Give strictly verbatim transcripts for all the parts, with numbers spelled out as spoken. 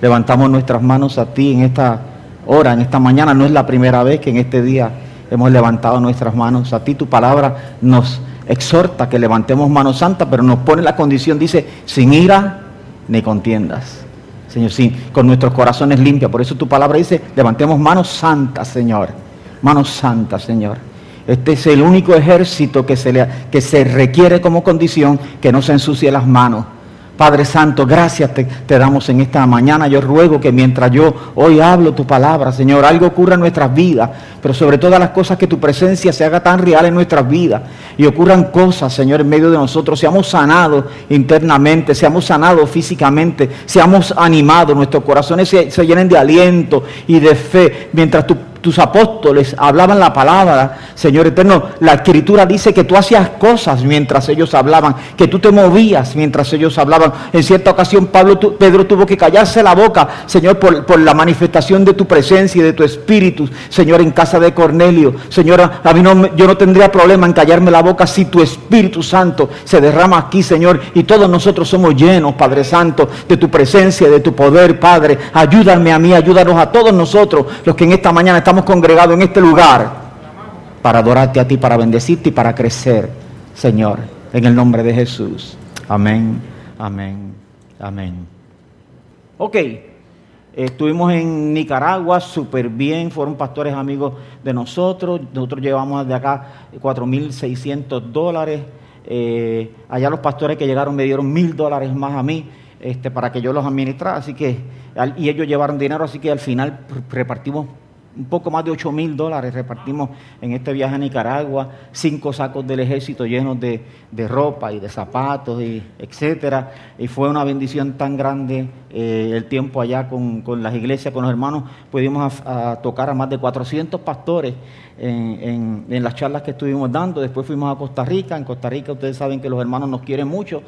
Levantamos nuestras manos a ti en esta hora, en esta mañana. No es la primera vez que en este día hemos levantado nuestras manos a ti. Tu palabra nos exhorta que levantemos manos santas, pero nos pone la condición, dice, sin ira ni contiendas. Señor, sí, con nuestros corazones limpios. Por eso tu palabra dice, levantemos manos santas, Señor. Manos santas, Señor. Este es el único ejército que se, le, que se requiere como condición, que no se ensucie las manos. Padre Santo, gracias te, te damos en esta mañana. Yo ruego que mientras yo hoy hablo tu palabra, Señor, algo ocurra en nuestras vidas, pero sobre todas las cosas que tu presencia se haga tan real en nuestras vidas y ocurran cosas, Señor, en medio de nosotros. Seamos sanados internamente, seamos sanados físicamente, seamos animados, nuestros corazones se, se llenen de aliento y de fe. Mientras tu, tus apóstoles hablaban la palabra, Señor eterno, la Escritura dice que tú hacías cosas mientras ellos hablaban, que tú te movías mientras ellos hablaban. En cierta ocasión Pablo, tu, Pedro tuvo que callarse la boca, Señor, por, por la manifestación de tu presencia y de tu espíritu, Señor, en casa de Cornelio. Señor, a mí no, yo no tendría problema en callarme la boca si tu Espíritu Santo se derrama aquí, Señor, y todos nosotros somos llenos, Padre Santo, de tu presencia, de tu poder, Padre. Ayúdame a mí, ayúdanos a todos nosotros, los que en esta mañana estamos congregados en este lugar, para adorarte a ti, para bendecirte y para crecer, Señor, en el nombre de Jesús. Amén. Amén, amén. Ok, estuvimos en Nicaragua, súper bien, fueron pastores amigos de nosotros. Nosotros llevamos de acá cuatro mil seiscientos dólares. Eh, allá los pastores que llegaron me dieron mil dólares más a mí este, para que yo los administrara, así que, y ellos llevaron dinero, así que al final repartimos un poco más de ocho mil dólares, repartimos en este viaje a Nicaragua, cinco sacos del ejército llenos de, de ropa y de zapatos, y etcétera. Y fue una bendición tan grande eh, el tiempo allá con, con las iglesias, con los hermanos. Pudimos a, a tocar a más de cuatrocientos pastores en, en, en las charlas que estuvimos dando. Después fuimos a Costa Rica. En Costa Rica ustedes saben que los hermanos nos quieren mucho,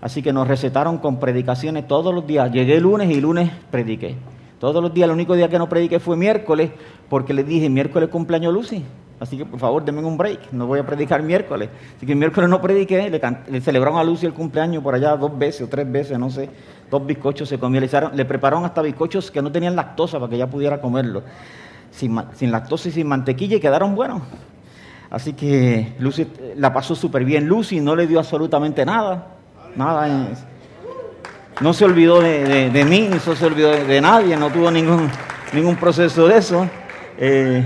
así que nos recetaron con predicaciones todos los días. Llegué el lunes y el lunes prediqué. Todos los días, el único día que no prediqué fue miércoles, porque les dije, miércoles cumpleaños Lucy, así que por favor denme un break, no voy a predicar miércoles. Así que miércoles no prediqué, le, can- le celebraron a Lucy el cumpleaños por allá dos veces o tres veces, no sé, dos bizcochos se comieron, le, le prepararon hasta bizcochos que no tenían lactosa para que ella pudiera comerlos, sin, ma- sin lactosa y sin mantequilla, y quedaron buenos. Así que Lucy la pasó súper bien. Lucy no le dio absolutamente nada, nada en... No se olvidó de, de, de mí, no se olvidó de, de nadie, no tuvo ningún, ningún proceso de eso. Eh,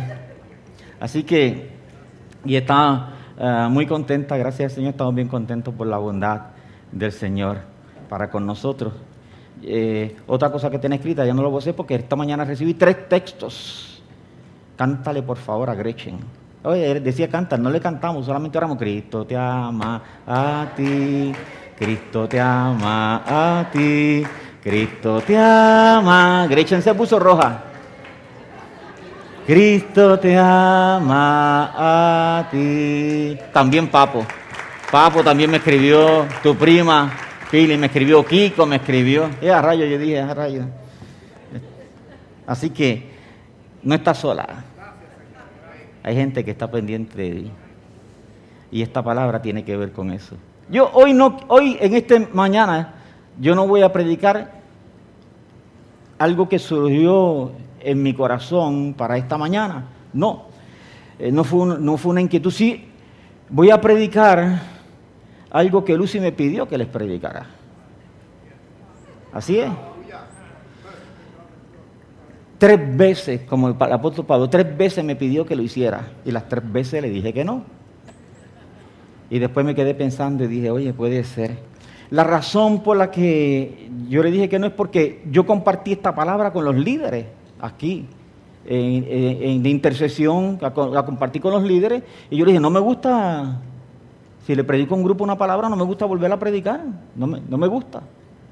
así que, y está uh, muy contenta, gracias al Señor, estamos bien contentos por la bondad del Señor para con nosotros. Eh, otra cosa que tiene escrita, ya no lo voy a hacer porque esta mañana recibí tres textos. Cántale por favor a Gretchen. Oye, decía cantar, no le cantamos, solamente oramos. Cristo te ama a ti. Cristo te ama a ti, Cristo te ama. Gretchen se puso roja. Cristo te ama a ti. También Papo. Papo también me escribió, tu prima, Fili, me escribió, Kiko me escribió. Y a rayo, yo dije, a rayo. Así que no estás sola. Hay gente que está pendiente de ti. Y esta palabra tiene que ver con eso. Yo hoy no, hoy en esta mañana, yo no voy a predicar algo que surgió en mi corazón para esta mañana. No, eh, no fue un, no fue una inquietud. Sí, voy a predicar algo que Lucy me pidió que les predicara. Así es. Tres veces, como el apóstol Pablo, tres veces me pidió que lo hiciera y las tres veces le dije que no. Y después me quedé pensando y dije, oye, puede ser. La razón por la que yo le dije que no es porque yo compartí esta palabra con los líderes aquí, en, en, en de intercesión, la, la compartí con los líderes. Y yo le dije, no me gusta, si le predico a un grupo una palabra, no me gusta volverla a predicar, no me, no me gusta.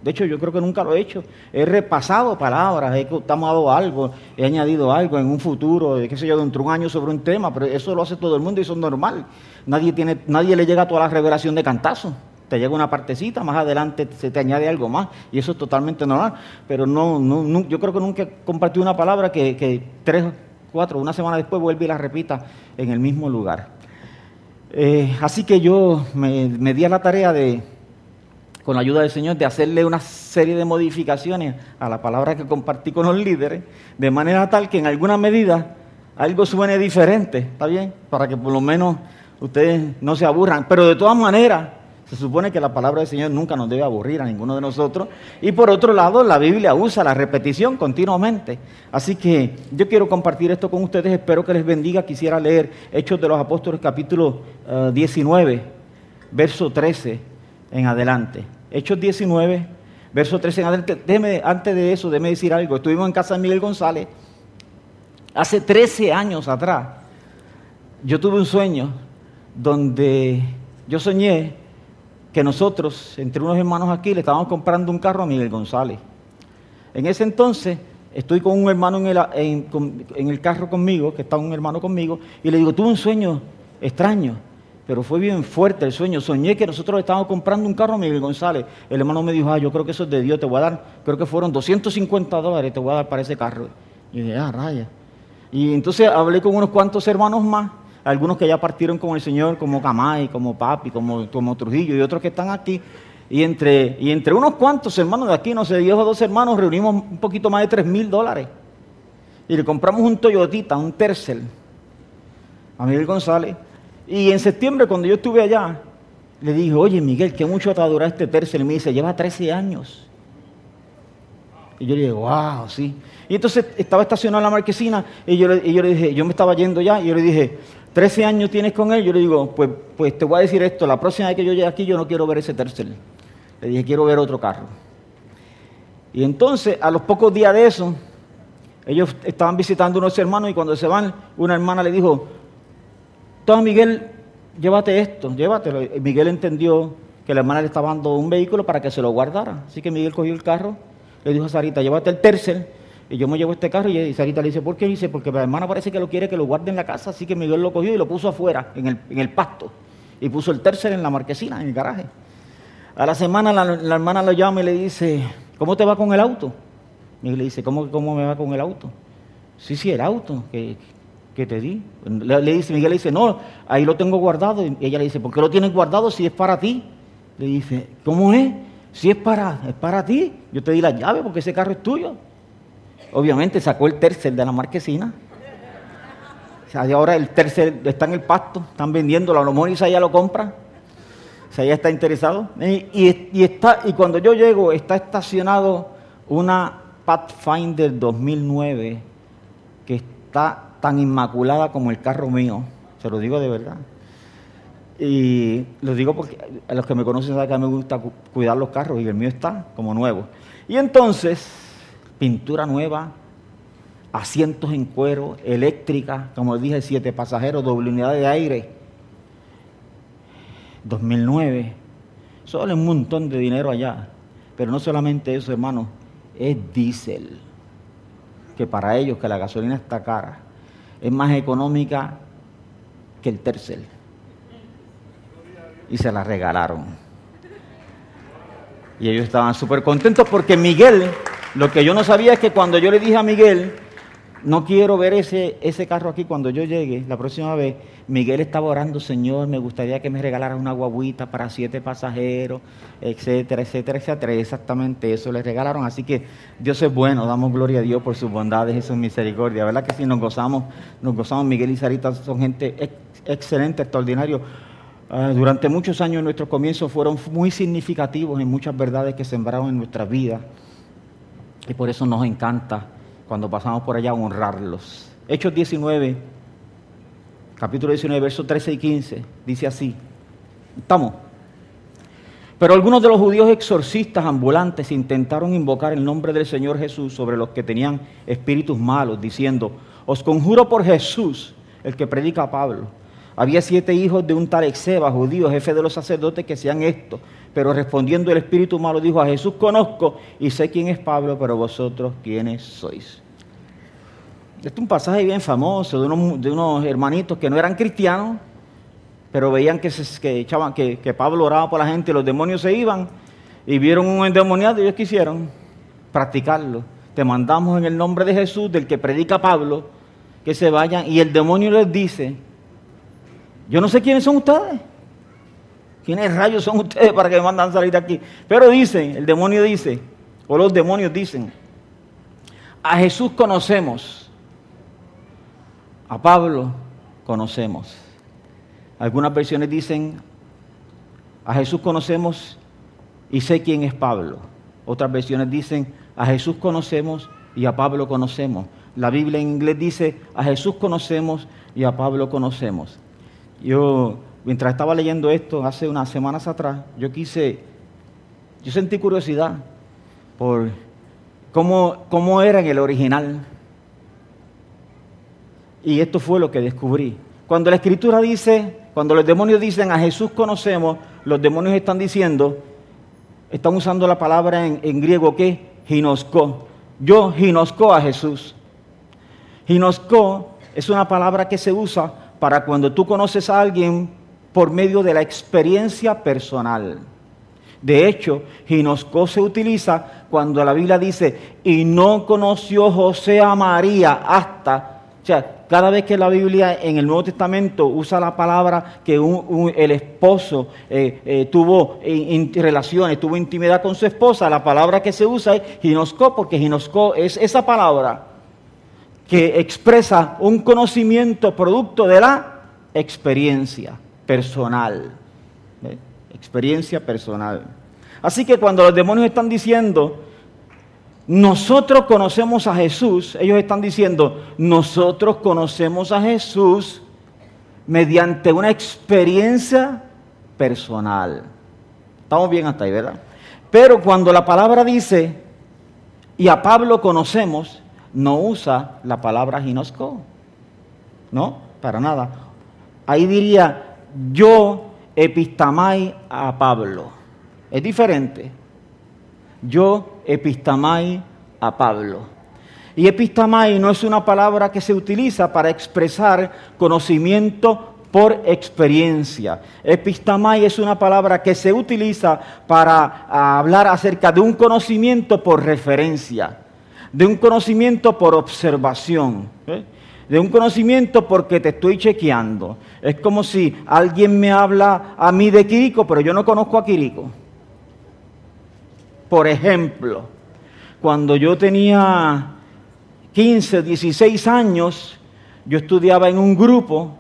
De hecho, yo creo que nunca lo he hecho. He repasado palabras, he tomado algo, he añadido algo en un futuro, qué sé yo, dentro de un año sobre un tema, pero eso lo hace todo el mundo y eso es normal. Nadie tiene, nadie le llega a toda la revelación de cantazo. Te llega una partecita, más adelante se te añade algo más y eso es totalmente normal. Pero no, no, no yo creo que nunca compartí una palabra que, que tres, cuatro, una semana después vuelve y la repita en el mismo lugar. Eh, así que yo me, me di a la tarea de... con la ayuda del Señor, de hacerle una serie de modificaciones a la palabra que compartí con los líderes, de manera tal que en alguna medida algo suene diferente, ¿está bien? Para que por lo menos ustedes no se aburran. Pero de todas maneras, se supone que la palabra del Señor nunca nos debe aburrir a ninguno de nosotros. Y por otro lado, la Biblia usa la repetición continuamente. Así que yo quiero compartir esto con ustedes, espero que les bendiga. Quisiera leer Hechos de los Apóstoles, capítulo uh, diecinueve, verso trece en adelante. Hechos diecinueve, verso trece en adelante. Déjeme, antes de eso, déjeme decir algo. Estuvimos en casa de Miguel González. Hace trece años atrás, yo tuve un sueño donde yo soñé que nosotros, entre unos hermanos aquí, le estábamos comprando un carro a Miguel González. En ese entonces, estoy con un hermano en el, en, en el carro conmigo, que está un hermano conmigo, y le digo, tuve un sueño extraño, pero fue bien fuerte el sueño. Soñé que nosotros estábamos comprando un carro a Miguel González. El hermano me dijo, ah, yo creo que eso es de Dios, te voy a dar, creo que fueron doscientos cincuenta dólares, te voy a dar para ese carro. Y dije, ah, raya. Y entonces hablé con unos cuantos hermanos más, algunos que ya partieron con el Señor, como Camay, como Papi, como, como Trujillo y otros que están aquí. Y entre, y entre unos cuantos hermanos de aquí, no sé, diez o doce hermanos, reunimos un poquito más de tres mil dólares. Y le compramos un Toyotita, un Tercel, a Miguel González. Y en septiembre, cuando yo estuve allá, le dije, oye Miguel, qué mucho te va a durar este Tercel. Y me dice, lleva trece años. Y yo le dije, wow, sí. Y entonces estaba estacionado en la marquesina y yo, le, y yo le dije, yo me estaba yendo ya, y yo le dije, trece años tienes con él. Yo le digo, pues, pues te voy a decir esto, la próxima vez que yo llegue aquí yo no quiero ver ese Tercel. Le dije, quiero ver otro carro. Y entonces, a los pocos días de eso, ellos estaban visitando unos hermanos y cuando se van, una hermana le dijo, toma Miguel, llévate esto, llévatelo. Y Miguel entendió que la hermana le estaba dando un vehículo para que se lo guardara. Así que Miguel cogió el carro. Le dijo a Sarita, llévate el Tercel, y yo me llevo este carro. Y Sarita le dice, ¿por qué? Y dice, porque la hermana parece que lo quiere que lo guarde en la casa, así que Miguel lo cogió y lo puso afuera, en el, en el pasto, y puso el Tercel en la marquesina, en el garaje. A la semana la, la hermana lo llama y le dice, ¿cómo te va con el auto? Miguel le dice, ¿cómo, cómo me va con el auto? Sí, sí, el auto que, que te di. Le, le dice, Miguel le dice, no, ahí lo tengo guardado. Y ella le dice, ¿por qué lo tienes guardado si es para ti? Le dice, ¿cómo es? Si es para, es para ti, yo te di la llave porque ese carro es tuyo. Obviamente sacó el Tercel de la marquesina. O sea, ahora el Tercel está en el pasto, están vendiéndolo, a lo mejor Isaías lo compra. Isaías está interesado. Y, y, y, está, y cuando yo llego, está estacionado una Pathfinder dos mil nueve que está tan inmaculada como el carro mío. Se lo digo de verdad. Y lo digo porque a los que me conocen saben que a mí me gusta cuidar los carros y el mío está como nuevo. Y entonces, pintura nueva, asientos en cuero, eléctrica, como dije, siete pasajeros, doble unidad de aire, dos mil nueve, solo un montón de dinero allá. Pero no solamente eso, hermano, es diésel, que para ellos que la gasolina está cara, es más económica que el Tercel. Y se la regalaron. Y ellos estaban súper contentos porque Miguel, lo que yo no sabía es que cuando yo le dije a Miguel, no quiero ver ese, ese carro aquí cuando yo llegue, la próxima vez, Miguel estaba orando, Señor, me gustaría que me regalaras una guaguita para siete pasajeros, etcétera, etcétera, etcétera. Exactamente eso le regalaron. Así que Dios es bueno, damos gloria a Dios por sus bondades y su misericordia. ¿Verdad que sí? Nos gozamos, nos gozamos. Miguel y Sarita son gente ex, excelente, extraordinario. Durante muchos años nuestros comienzos fueron muy significativos en muchas verdades que sembraron en nuestra vida y por eso nos encanta cuando pasamos por allá honrarlos. Hechos diecinueve, capítulo diecinueve, versos trece y quince, dice así, estamos. Pero algunos de los judíos exorcistas ambulantes intentaron invocar el nombre del Señor Jesús sobre los que tenían espíritus malos, diciendo, os conjuro por Jesús, el que predica a Pablo. Había siete hijos de un tal Seba, judío, jefe de los sacerdotes, que hacían esto. Pero respondiendo el espíritu malo dijo, a Jesús conozco y sé quién es Pablo, pero vosotros quiénes sois. Este es un pasaje bien famoso de unos, de unos hermanitos que no eran cristianos, pero veían que, se, que, echaban, que, que Pablo oraba por la gente y los demonios se iban. Y vieron un endemoniado y ellos quisieron practicarlo. Te mandamos en el nombre de Jesús, del que predica Pablo, que se vayan. Y el demonio les dice, yo no sé quiénes son ustedes, ¿Quiénes rayos son ustedes para que me mandan salir de aquí? Pero dicen, el demonio dice, o los demonios dicen, a Jesús conocemos, a Pablo conocemos. Algunas versiones dicen, a Jesús conocemos y sé quién es Pablo. Otras versiones dicen, a Jesús conocemos y a Pablo conocemos. La Biblia en inglés dice, a Jesús conocemos y a Pablo conocemos. Yo, mientras estaba leyendo esto hace unas semanas atrás, yo quise, yo sentí curiosidad por cómo, cómo era en el original. Y esto fue lo que descubrí. Cuando la Escritura dice, cuando los demonios dicen a Jesús conocemos, los demonios están diciendo, están usando la palabra en, en griego que ginosko. Yo ginosko a Jesús. Ginosko es una palabra que se usa para cuando tú conoces a alguien por medio de la experiencia personal. De hecho, ginosko se utiliza cuando la Biblia dice, y no conoció José a María hasta, o sea, cada vez que la Biblia en el Nuevo Testamento usa la palabra que un, un, el esposo eh, eh, tuvo in, in, relaciones, tuvo intimidad con su esposa, la palabra que se usa es ginosko, porque ginosko es esa palabra que expresa un conocimiento producto de la experiencia personal. ¿Eh? Experiencia personal. Así que cuando los demonios están diciendo, nosotros conocemos a Jesús, ellos están diciendo, nosotros conocemos a Jesús mediante una experiencia personal. Estamos bien hasta ahí, ¿verdad? Pero cuando la palabra dice, y a Pablo conocemos, no usa la palabra ginosko, no, para nada. Ahí diría, yo epistamai a Pablo. Es diferente. Yo epistamai a Pablo. Y epistamai no es una palabra que se utiliza para expresar conocimiento por experiencia. Epistamai es una palabra que se utiliza para hablar acerca de un conocimiento por referencia, de un conocimiento por observación, ¿eh? De un conocimiento porque te estoy chequeando. Es como si alguien me habla a mí de Quirico, pero yo no conozco a Quirico. Por ejemplo, cuando yo tenía quince, dieciséis años, yo estudiaba en un grupo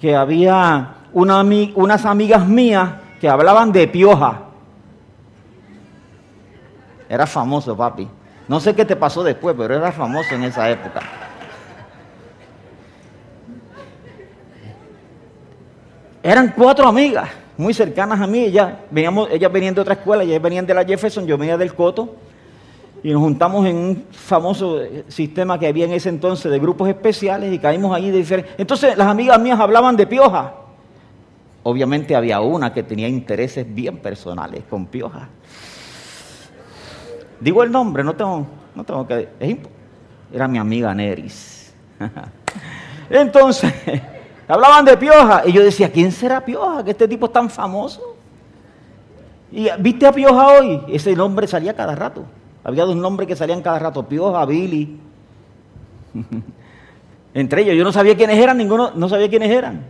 que había una, unas amigas mías que hablaban de Pioja. Era famoso, papi. No sé qué te pasó después, pero era famoso en esa época. Eran cuatro amigas, muy cercanas a mí. Ellas, veníamos, ellas venían de otra escuela, ellas venían de la Jefferson, yo venía del Coto. Y nos juntamos en un famoso sistema que había en ese entonces de grupos especiales y caímos ahí de diferentes. Entonces, las amigas mías hablaban de Pioja. Obviamente había una que tenía intereses bien personales con Pioja. Digo el nombre, no tengo, no tengo que... Era mi amiga Neris. Entonces, hablaban de Pioja. Y yo decía, ¿quién será Pioja? Que este tipo es tan famoso. Y ¿viste a Pioja hoy? Ese nombre salía cada rato. Había dos nombres que salían cada rato. Pioja, Billy. Entre ellos, yo no sabía quiénes eran, ninguno, no sabía quiénes eran.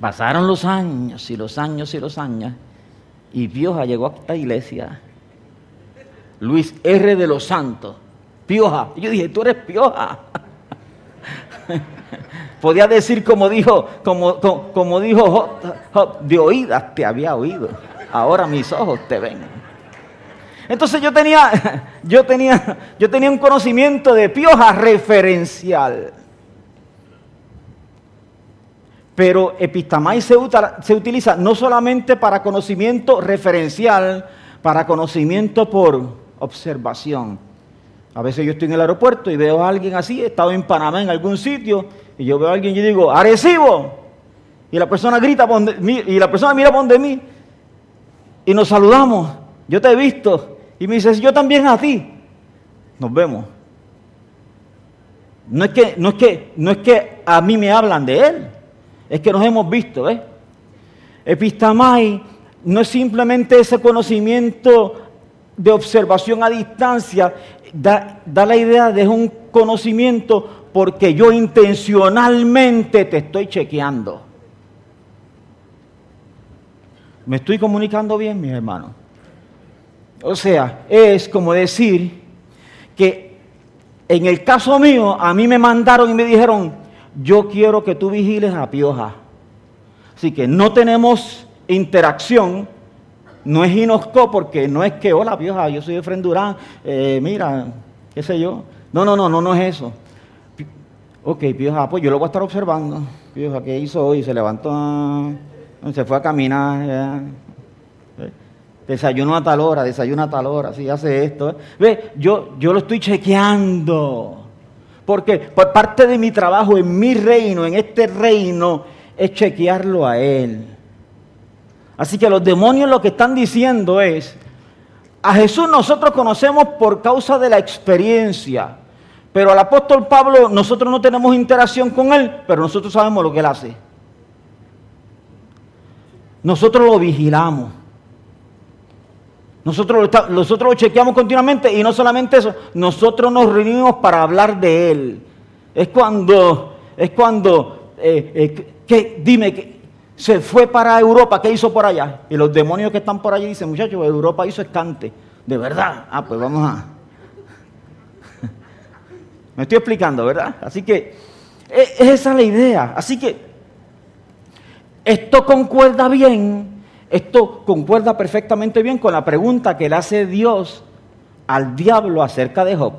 Pasaron los años y los años y los años. Y Pioja llegó a esta iglesia. Luis R. de los Santos, Pioja. Yo dije, tú eres Pioja. Podía decir como dijo, como, como, como dijo Job, Job, de oídas te había oído, ahora mis ojos te ven. Entonces yo tenía, yo tenía, yo tenía un conocimiento de Pioja referencial. Pero epistamai se, uta, se utiliza no solamente para conocimiento referencial, para conocimiento por observación. A veces yo estoy en el aeropuerto y veo a alguien así, he estado en Panamá en algún sitio, y yo veo a alguien y yo digo, ¡Arecibo! Y la persona grita por de mí, y la persona mira por de mí, y nos saludamos, yo te he visto, y me dices, yo también a ti. Nos vemos. No es que, no es que, no es que a mí me hablan de él, es que nos hemos visto, ¿ves? Epistamai no es simplemente ese conocimiento de observación a distancia, da, da la idea de un conocimiento porque yo intencionalmente te estoy chequeando. ¿Me estoy comunicando bien, mis hermanos? O sea, es como decir que en el caso mío, a mí me mandaron y me dijeron, yo quiero que tú vigiles a Pioja. Así que no tenemos interacción, no es inosco porque no es que, hola Pioja, yo soy Efren Durán, eh, mira, qué sé yo. No, no, no, no, no es eso. Ok, Pioja, pues yo lo voy a estar observando. Pioja, ¿qué hizo hoy? Se levantó... Se fue a caminar, ¿eh? Desayuno a tal hora, desayuno a tal hora, si hace esto. ¿eh? Ve, yo, yo lo estoy chequeando, porque por parte de mi trabajo en mi reino, en este reino, es chequearlo a él. Así que los demonios lo que están diciendo es, a Jesús nosotros conocemos por causa de la experiencia, pero al apóstol Pablo nosotros no tenemos interacción con él, pero nosotros sabemos lo que él hace. Nosotros lo vigilamos. Nosotros lo, está, nosotros lo chequeamos continuamente y no solamente eso, nosotros nos reunimos para hablar de él. Es cuando, es cuando, eh, eh, que, dime, que se fue para Europa, ¿qué hizo por allá? Y los demonios que están por allí dicen, muchachos, Europa hizo escante. ¿De verdad? Ah, pues vamos a... Me estoy explicando, ¿verdad? Así que, es, esa es la idea. Así que, esto concuerda bien, esto concuerda perfectamente bien con la pregunta que le hace Dios al diablo acerca de Job.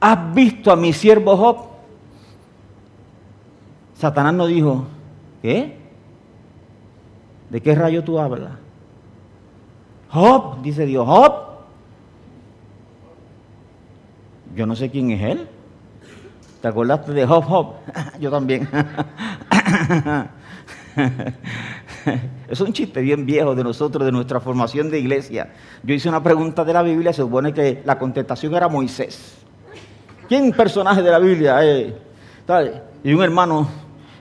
¿Has visto a mi siervo Job? Satanás no dijo, ¿qué? ¿De qué rayo tú hablas? Job, dice Dios, Job. Yo no sé quién es él. ¿Te acordaste de Job, Job? Yo también. Es un chiste bien viejo de nosotros, de nuestra formación de iglesia. Yo hice una pregunta de la Biblia, se supone que la contestación era Moisés. ¿Quién personaje de la Biblia? Eh, tal. Y un hermano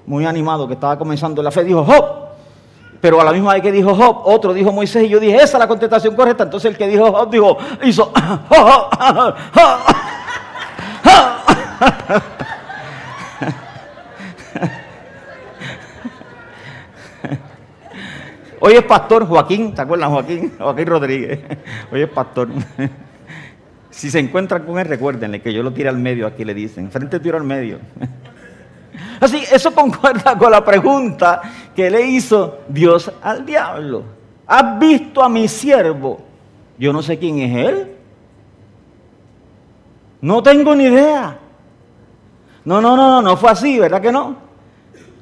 muy animado que estaba comenzando la fe dijo Job. Pero a la misma vez que dijo Job, otro dijo Moisés y yo dije, esa es la contestación correcta. Entonces el que dijo Job dijo, hizo Hoy es pastor Joaquín, ¿te acuerdas Joaquín? Joaquín Rodríguez, hoy es pastor. Si se encuentran con él, recuérdenle que yo lo tiré al medio, aquí le dicen, frente tiro al medio. Así, eso concuerda con la pregunta que le hizo Dios al diablo. ¿Has visto a mi siervo? Yo no sé quién es él. No tengo ni idea. No, no, no, no, no fue así, ¿verdad que no?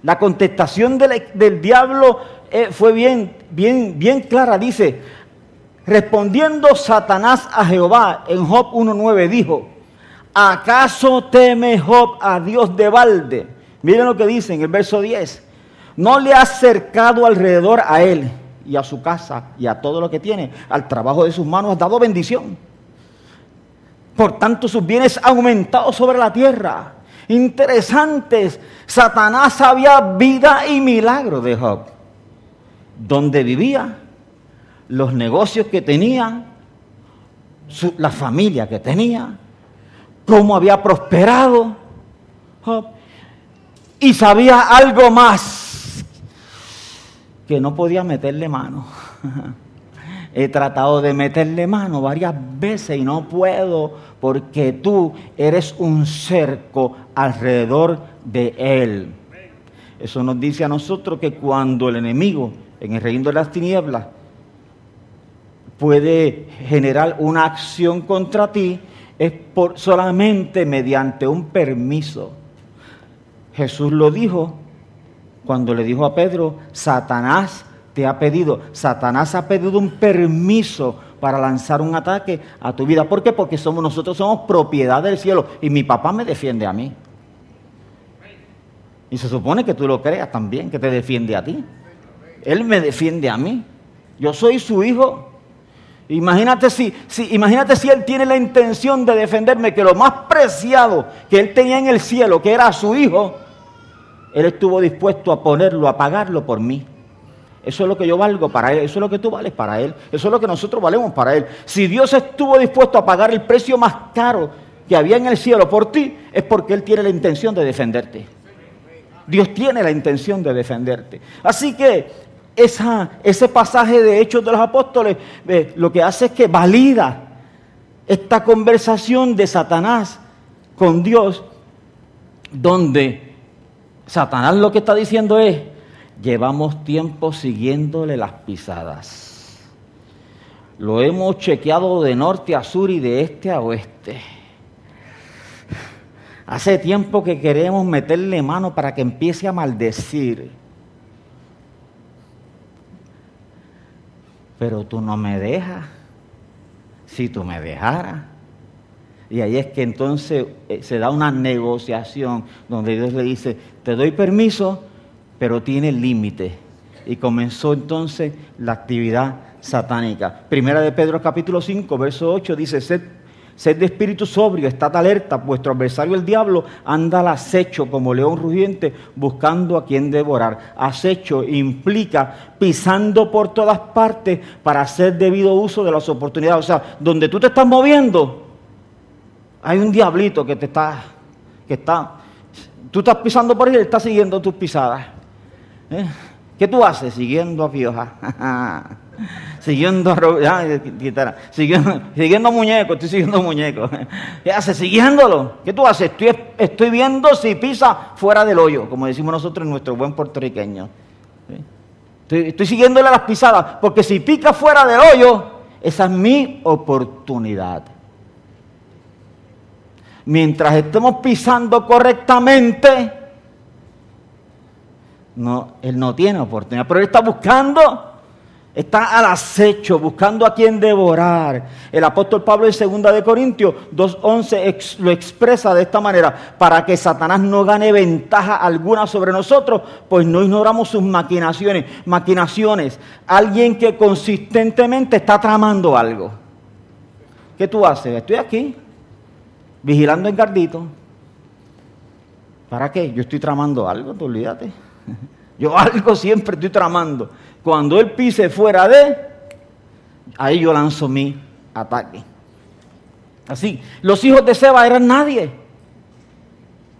La contestación del, del diablo... Eh, fue bien, bien, bien clara, dice, respondiendo Satanás a Jehová, en Job uno nueve dijo, ¿acaso teme Job a Dios de balde? Miren lo que dice en el verso diez, no le has cercado alrededor a él y a su casa y a todo lo que tiene, al trabajo de sus manos has dado bendición, por tanto sus bienes han aumentado sobre la tierra. Interesantes, Satanás sabía vida y milagro de Job. Donde vivía, los negocios que tenía, su, la familia que tenía, cómo había prosperado. Job, y sabía algo más que no podía meterle mano. He tratado de meterle mano varias veces y no puedo porque tú eres un cerco alrededor de él. Eso nos dice a nosotros que cuando el enemigo en el reino de las tinieblas puede generar una acción contra ti, es por, solamente mediante un permiso. Jesús lo dijo cuando le dijo a Pedro, Satanás te ha pedido, Satanás ha pedido un permiso para lanzar un ataque a tu vida. ¿Por qué? Porque somos, nosotros somos propiedad del cielo y mi papá me defiende a mí. Y se supone que tú lo creas también, que te defiende a ti. Él me defiende a mí. Yo soy su hijo. Imagínate si, si, imagínate si él tiene la intención de defenderme, que lo más preciado que él tenía en el cielo, que era su hijo, él estuvo dispuesto a ponerlo, a pagarlo por mí. Eso es lo que yo valgo para él, eso es lo que tú vales para él, eso es lo que nosotros valemos para él. Si Dios estuvo dispuesto a pagar el precio más caro que había en el cielo por ti, es porque él tiene la intención de defenderte. Dios tiene la intención de defenderte. Así que esa, ese pasaje de Hechos de los Apóstoles eh, lo que hace es que valida esta conversación de Satanás con Dios, donde Satanás lo que está diciendo es: llevamos tiempo siguiéndole las pisadas, lo hemos chequeado de norte a sur y de este a oeste, hace tiempo que queremos meterle mano para que empiece a maldecir, pero tú no me dejas. Si tú me dejaras. Y ahí es que entonces se da una negociación donde Dios le dice: te doy permiso, pero tiene límite. Y comenzó entonces la actividad satánica. Primera de Pedro capítulo cinco, verso ocho dice: sed, sed de espíritu sobrio, estad alerta, vuestro adversario el diablo anda al acecho como león rugiente buscando a quien devorar. Acecho implica pisando por todas partes para hacer debido uso de las oportunidades. O sea, donde tú te estás moviendo, hay un diablito que te está, que está, tú estás pisando por él y él está siguiendo tus pisadas. ¿Eh? ¿Qué tú haces? Siguiendo a Piojo. Siguiendo a guitarra, siguiendo, siguiendo muñecos, estoy siguiendo muñecos. ¿Qué haces? Siguiéndolo. ¿Qué tú haces? Estoy, estoy viendo si pisa fuera del hoyo, como decimos nosotros en nuestro buen puertorriqueño. ¿Sí? Estoy, estoy siguiéndole las pisadas, porque si pica fuera del hoyo, esa es mi oportunidad. Mientras estemos pisando correctamente, no, él no tiene oportunidad, pero él está buscando. Está al acecho, buscando a quien devorar. El apóstol Pablo en segunda de Corintios dos once lo expresa de esta manera: para que Satanás no gane ventaja alguna sobre nosotros, pues no ignoramos sus maquinaciones. Maquinaciones, alguien que consistentemente está tramando algo. ¿Qué tú haces? Estoy aquí, vigilando el gardito. ¿Para qué? Yo estoy tramando algo, tú olvídate. Yo algo siempre estoy tramando. Cuando él pise fuera de, ahí yo lanzo mi ataque. Así, los hijos de Seba eran nadie.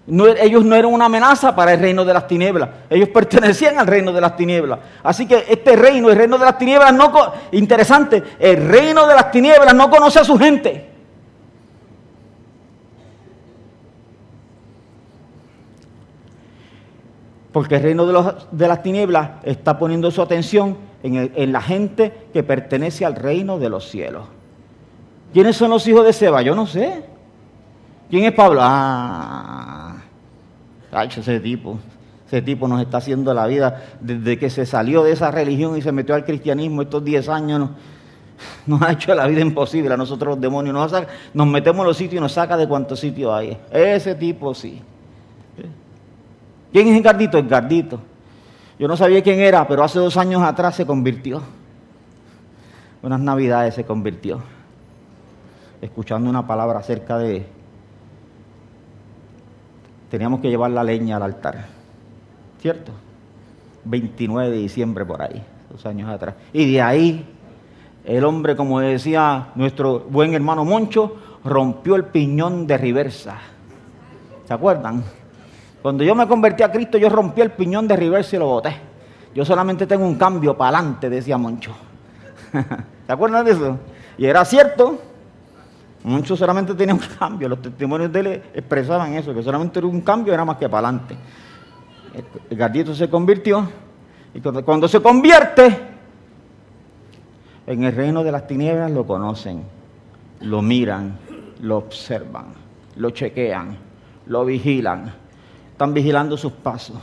No, ellos no eran una amenaza para el reino de las tinieblas. Ellos pertenecían al reino de las tinieblas. Así que este reino, el reino de las tinieblas, no interesante, el reino de las tinieblas no conoce a su gente. Porque el reino de, los, de las tinieblas está poniendo su atención en, el, en la gente que pertenece al reino de los cielos. ¿Quiénes son los hijos de Seba? Yo no sé. ¿Quién es Pablo? Ah, ese tipo. Ese tipo nos está haciendo la vida desde que se salió de esa religión y se metió al cristianismo. Estos diez años nos, nos ha hecho la vida imposible a nosotros los demonios. Nos, saca, nos metemos en los sitios y nos saca de cuántos sitios hay. Ese tipo sí. ¿Quién es Edgardito? Edgardito. Yo no sabía quién era, pero hace dos años atrás se convirtió. Unas navidades se convirtió. Escuchando una palabra acerca de... Teníamos que llevar la leña al altar. ¿Cierto? veintinueve de diciembre por ahí, dos años atrás. Y de ahí, el hombre, como decía nuestro buen hermano Moncho, rompió el piñón de reversa. ¿Se acuerdan? Cuando yo me convertí a Cristo, yo rompí el piñón de reversa y lo boté. Yo solamente tengo un cambio para adelante, decía Moncho. ¿Te acuerdas de eso? Y era cierto. Moncho solamente tenía un cambio. Los testimonios de él expresaban eso, que solamente era un cambio, era más que para adelante. El gardito se convirtió. Y cuando se convierte, en el reino de las tinieblas lo conocen, lo miran, lo observan, lo chequean, lo vigilan. Están vigilando sus pasos,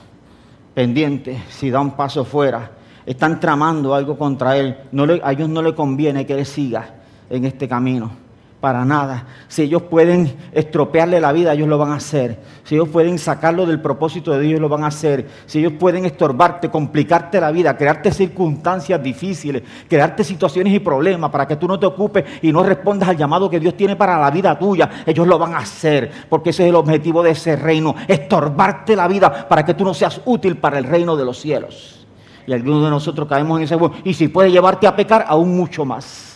pendientes, si da un paso fuera, están tramando algo contra él. No le, a ellos no le conviene que él siga en este camino, para nada. Si ellos pueden estropearle la vida, ellos lo van a hacer. Si ellos pueden sacarlo del propósito de Dios, ellos lo van a hacer. Si ellos pueden estorbarte, complicarte la vida, crearte circunstancias difíciles, crearte situaciones y problemas para que tú no te ocupes y no respondas al llamado que Dios tiene para la vida tuya, ellos lo van a hacer, porque ese es el objetivo de ese reino: estorbarte la vida para que tú no seas útil para el reino de los cielos. Y algunos de nosotros caemos en ese juego, y si puede llevarte a pecar, aún mucho más,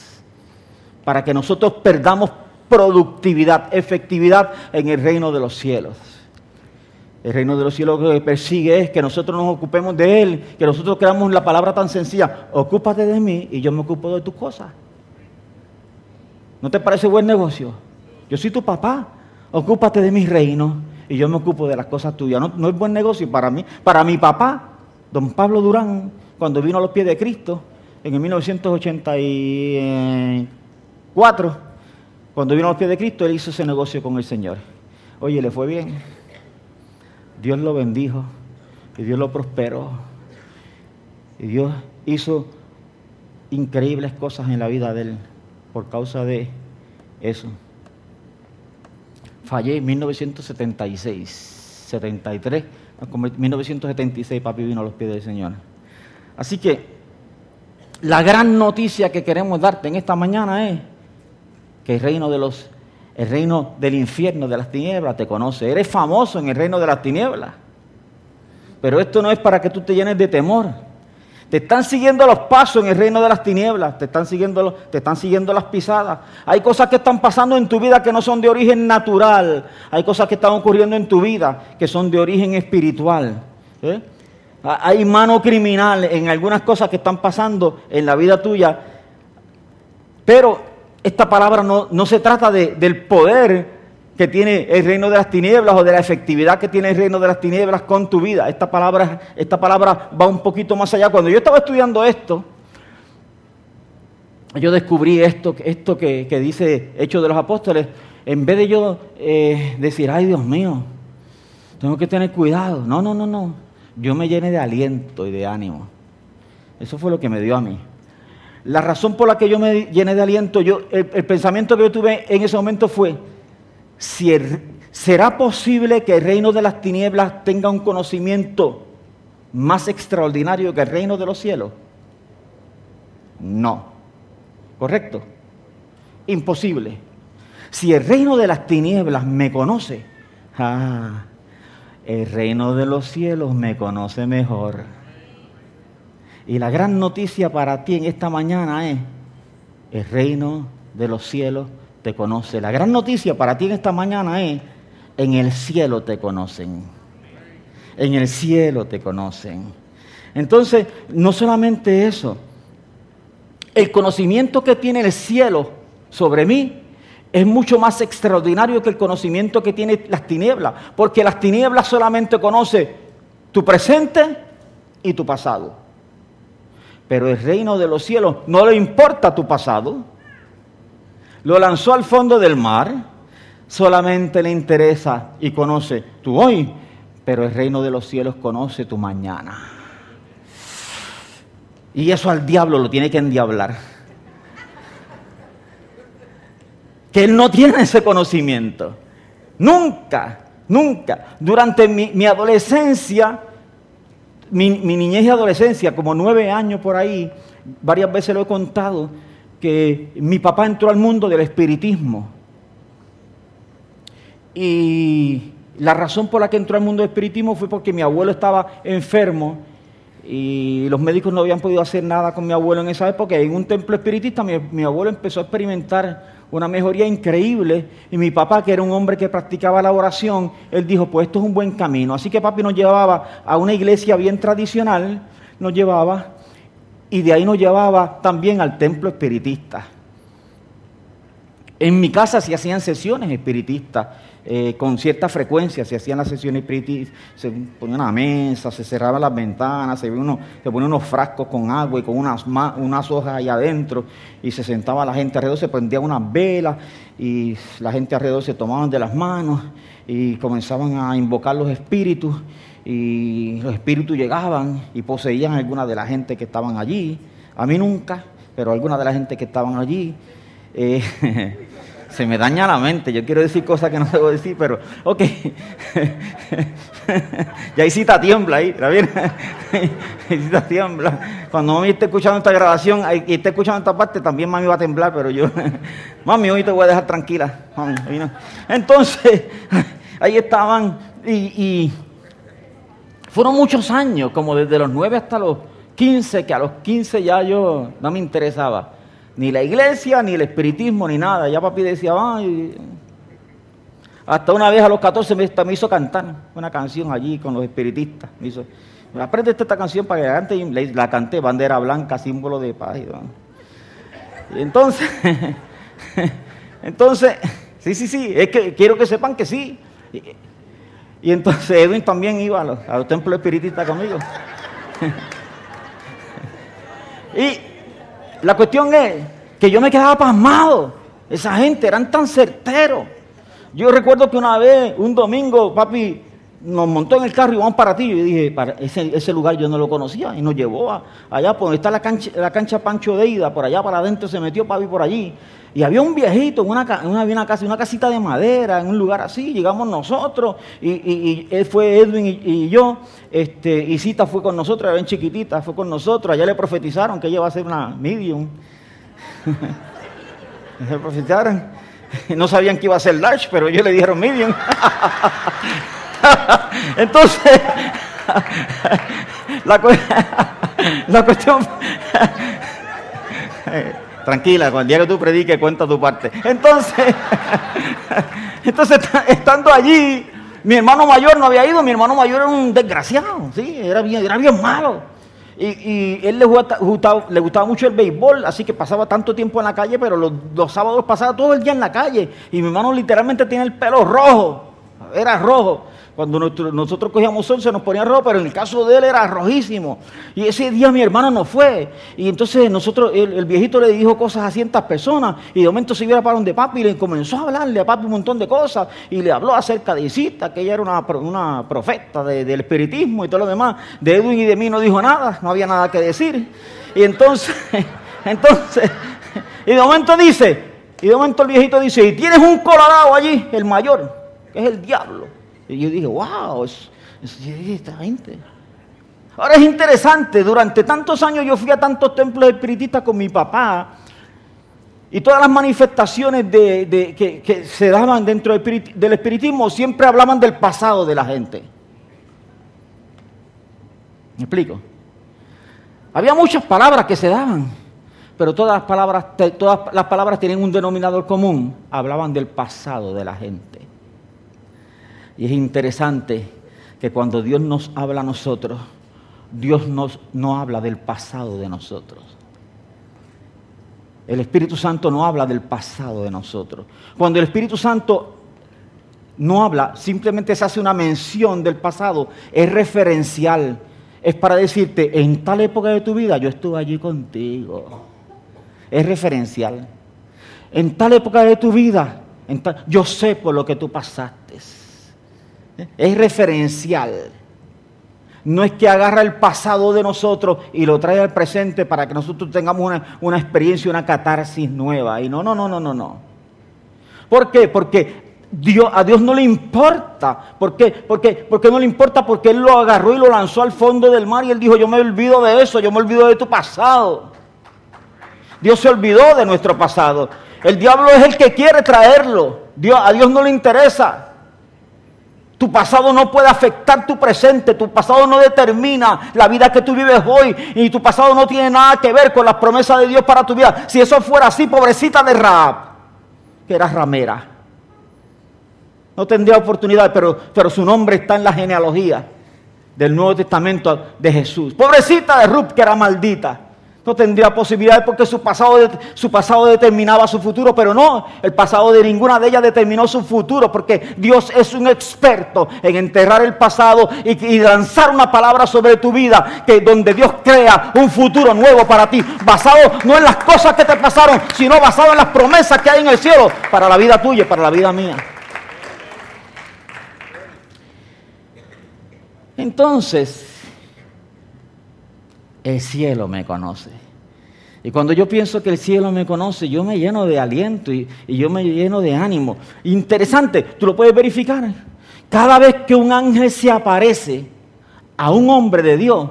para que nosotros perdamos productividad, efectividad en el reino de los cielos. El reino de los cielos lo que persigue es que nosotros nos ocupemos de Él, que nosotros creamos la palabra tan sencilla: ocúpate de mí y yo me ocupo de tus cosas. ¿No te parece buen negocio? Yo soy tu papá, ocúpate de mi reino y yo me ocupo de las cosas tuyas. No, no es buen negocio para mí. Para mi papá, don Pablo Durán, cuando vino a los pies de Cristo, en el mil novecientos ochenta y cuatro, cuando vino a los pies de Cristo, él hizo ese negocio con el Señor. Oye, le fue bien. Dios lo bendijo y Dios lo prosperó. Y Dios hizo increíbles cosas en la vida de él por causa de eso. Fallé en mil novecientos setenta y seis, setenta y tres, mil novecientos setenta y seis papi vino a los pies del Señor. Así que la gran noticia que queremos darte en esta mañana es que el reino de los el reino del infierno, de las tinieblas, te conoce. Eres famoso en el reino de las tinieblas. Pero esto no es para que tú te llenes de temor. Te están siguiendo los pasos en el reino de las tinieblas. Te están siguiendo, los, te están siguiendo las pisadas. Hay cosas que están pasando en tu vida que no son de origen natural. Hay cosas que están ocurriendo en tu vida que son de origen espiritual. ¿Eh? Hay mano criminal en algunas cosas que están pasando en la vida tuya. Pero esta palabra no, no se trata de, del poder que tiene el reino de las tinieblas o de la efectividad que tiene el reino de las tinieblas con tu vida. Esta palabra, esta palabra va un poquito más allá. Cuando yo estaba estudiando esto, yo descubrí esto, esto que, que dice Hechos de los Apóstoles. En vez de yo eh, decir, ay Dios mío, tengo que tener cuidado. No, no, no, no. Yo me llené de aliento y de ánimo. Eso fue lo que me dio a mí. La razón por la que yo me llené de aliento, yo, el, el pensamiento que yo tuve en ese momento fue, si el, ¿será posible que el reino de las tinieblas tenga un conocimiento más extraordinario que el reino de los cielos? No. ¿Correcto? Imposible. Si el reino de las tinieblas me conoce, ah, el reino de los cielos me conoce mejor. Y la gran noticia para ti en esta mañana es, el reino de los cielos te conoce. La gran noticia para ti en esta mañana es, en el cielo te conocen. En el cielo te conocen. Entonces, no solamente eso, el conocimiento que tiene el cielo sobre mí es mucho más extraordinario que el conocimiento que tiene las tinieblas, porque las tinieblas solamente conocen tu presente y tu pasado. Pero el reino de los cielos no le importa tu pasado. Lo lanzó al fondo del mar. Solamente le interesa y conoce tu hoy. Pero el reino de los cielos conoce tu mañana. Y eso al diablo lo tiene que endiablar. Que él no tiene ese conocimiento. Nunca, nunca. Durante mi, mi adolescencia... Mi, mi niñez y adolescencia, como nueve años por ahí, varias veces lo he contado, que mi papá entró al mundo del espiritismo. Y la razón por la que entró al mundo del espiritismo fue porque mi abuelo estaba enfermo y los médicos no habían podido hacer nada con mi abuelo en esa época. En un templo espiritista mi, mi abuelo empezó a experimentar una mejoría increíble y mi papá, que era un hombre que practicaba la oración, él dijo, pues esto es un buen camino. Así que papi nos llevaba a una iglesia bien tradicional, nos llevaba, y de ahí nos llevaba también al templo espiritista. En mi casa se hacían sesiones espiritistas, eh, con cierta frecuencia se hacían las sesiones espiritistas, se ponía una mesa, se cerraban las ventanas, se, uno, se ponían unos frascos con agua y con unas, unas hojas ahí adentro, y se sentaba la gente alrededor, se prendían unas velas, y la gente alrededor se tomaban de las manos, y comenzaban a invocar los espíritus, y los espíritus llegaban y poseían a alguna de la gente que estaban allí, a mí nunca, pero a alguna de la gente que estaban allí. Eh, se me daña la mente, yo quiero decir cosas que no debo decir, pero ok. Ya ahí Cita tiembla ahí, ¿la vieron? Cita tiembla. Cuando mami esté escuchando esta grabación y esté escuchando esta parte, también mami va a temblar, pero yo, mami, hoy te voy a dejar tranquila, mami, hoy no. Entonces, ahí estaban, y, y fueron muchos años, como desde los nueve hasta los quince, que a los quince ya yo no me interesaba. Ni la iglesia, ni el espiritismo, ni nada. Ya papi decía, ay. Hasta una vez a los catorce me, me hizo cantar una canción allí con los espiritistas. Me hizo, aprende esta canción para que la cante. Y la canté, bandera blanca, símbolo de paz. Y, y entonces, entonces, sí, sí, sí, es que quiero que sepan que sí. Y, y entonces Edwin también iba a los, a los templos espiritistas conmigo. Y la cuestión es que yo me quedaba pasmado. Esa gente eran tan certeros. Yo recuerdo que una vez, un domingo, papi nos montó en el carro y vamos para ti. Yo dije, para ese, ese lugar yo no lo conocía. Y nos llevó a, allá por donde está la cancha, la cancha Pancho de Ida, por allá para adentro se metió papi por allí. Y había un viejito, una, una, una, casa, una casita de madera, en un lugar así. Llegamos nosotros, y, y, y fue Edwin y, y yo, este, y Cita fue con nosotros, era bien chiquitita, fue con nosotros. Allá le profetizaron que ella iba a ser una medium. Le profetizaron, no sabían que iba a ser large, pero ellos le dijeron medium. Entonces, la, cu- la cuestión... Tranquila, cuando llegue tú prediques, cuenta tu parte. Entonces, entonces estando allí, mi hermano mayor no había ido, mi hermano mayor era un desgraciado, sí, era bien, era bien malo. Y, y él le gustaba, le gustaba mucho el béisbol, así que pasaba tanto tiempo en la calle, pero los, los sábados pasaba todo el día en la calle. Y mi hermano literalmente tenía el pelo rojo, era rojo. Cuando nuestro, nosotros cogíamos sol se nos ponía rojo, pero en el caso de él era rojísimo. Y ese día mi hermano no fue. Y entonces nosotros, el, el viejito le dijo cosas a ciertas personas. Y de momento se iba para donde papi y le comenzó a hablarle a papi un montón de cosas. Y le habló acerca de Cita, que ella era una, una profeta de, del espiritismo y todo lo demás. De Edwin y de mí no dijo nada, no había nada que decir. Y entonces, entonces, y de momento dice, y de momento el viejito dice, y tienes un colorado allí, el mayor, que es el diablo. Y yo dije, wow, es, es, es esta gente. Ahora es interesante, durante tantos años yo fui a tantos templos espiritistas con mi papá y todas las manifestaciones de, de, que, que se daban dentro del, espirit- del espiritismo siempre hablaban del pasado de la gente. ¿Me explico? Había muchas palabras que se daban, pero todas las palabras, todas las palabras tenían un denominador común, hablaban del pasado de la gente. Y es interesante que cuando Dios nos habla a nosotros, Dios nos, no habla del pasado de nosotros. El Espíritu Santo no habla del pasado de nosotros. Cuando el Espíritu Santo no habla, simplemente se hace una mención del pasado, es referencial, es para decirte, en tal época de tu vida yo estuve allí contigo. Es referencial. En tal época de tu vida, en tal, yo sé por lo que tú pasaste. Es referencial. No es que agarra el pasado de nosotros y lo trae al presente para que nosotros tengamos una, una experiencia, una catarsis nueva. Y no, no, no, no, no, no. ¿Por qué? Porque Dios, a Dios no le importa. ¿Por qué? Porque, porque no le importa porque Él lo agarró y lo lanzó al fondo del mar y Él dijo, yo me olvido de eso, yo me olvido de tu pasado. Dios se olvidó de nuestro pasado. El diablo es el que quiere traerlo. Dios, a Dios no le interesa. Tu pasado no puede afectar tu presente, tu pasado no determina la vida que tú vives hoy y tu pasado no tiene nada que ver con las promesas de Dios para tu vida. Si eso fuera así, pobrecita de Rahab, que era ramera, no tendría oportunidad, pero, pero su nombre está en la genealogía del Nuevo Testamento de Jesús. Pobrecita de Ruth, que era maldita, no tendría posibilidad porque su pasado, su pasado determinaba su futuro, pero no, el pasado de ninguna de ellas determinó su futuro, porque Dios es un experto en enterrar el pasado y, y lanzar una palabra sobre tu vida, que donde Dios crea un futuro nuevo para ti, basado no en las cosas que te pasaron, sino basado en las promesas que hay en el cielo para la vida tuya y para la vida mía. Entonces, el cielo me conoce. Y cuando yo pienso que el cielo me conoce, yo me lleno de aliento y, y yo me lleno de ánimo. Interesante, tú lo puedes verificar. Cada vez que un ángel se aparece a un hombre de Dios,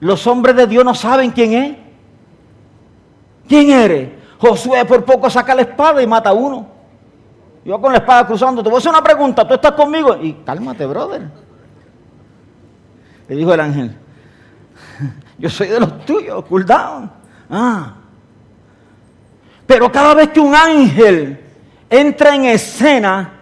los hombres de Dios no saben quién es. ¿Quién eres? Josué por poco saca la espada y mata a uno. Yo con la espada cruzando, te voy a hacer una pregunta, ¿tú estás conmigo? Y cálmate, brother, le dijo el ángel. Yo soy de los tuyos, cool down. Ah. Pero cada vez que un ángel entra en escena,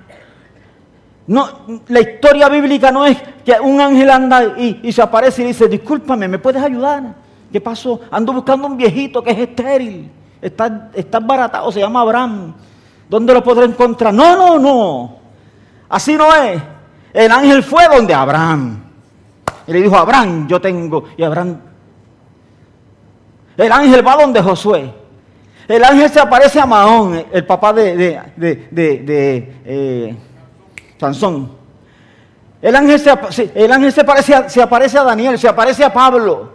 No, la historia bíblica no es que un ángel anda y, y se aparece y dice, discúlpame, ¿me puedes ayudar? ¿Qué pasó? Ando buscando un viejito que es estéril, está, está baratado, se llama Abraham. ¿Dónde lo podré encontrar? No, no, no. Así no es. El ángel fue donde Abraham. Y le dijo, Abraham, yo tengo. Y Abraham. El ángel va donde Josué. El ángel se aparece a Mahón, el papá de... de, de, de, de eh, Sansón. El ángel, se, el ángel se, aparece a, se aparece a Daniel, se aparece a Pablo.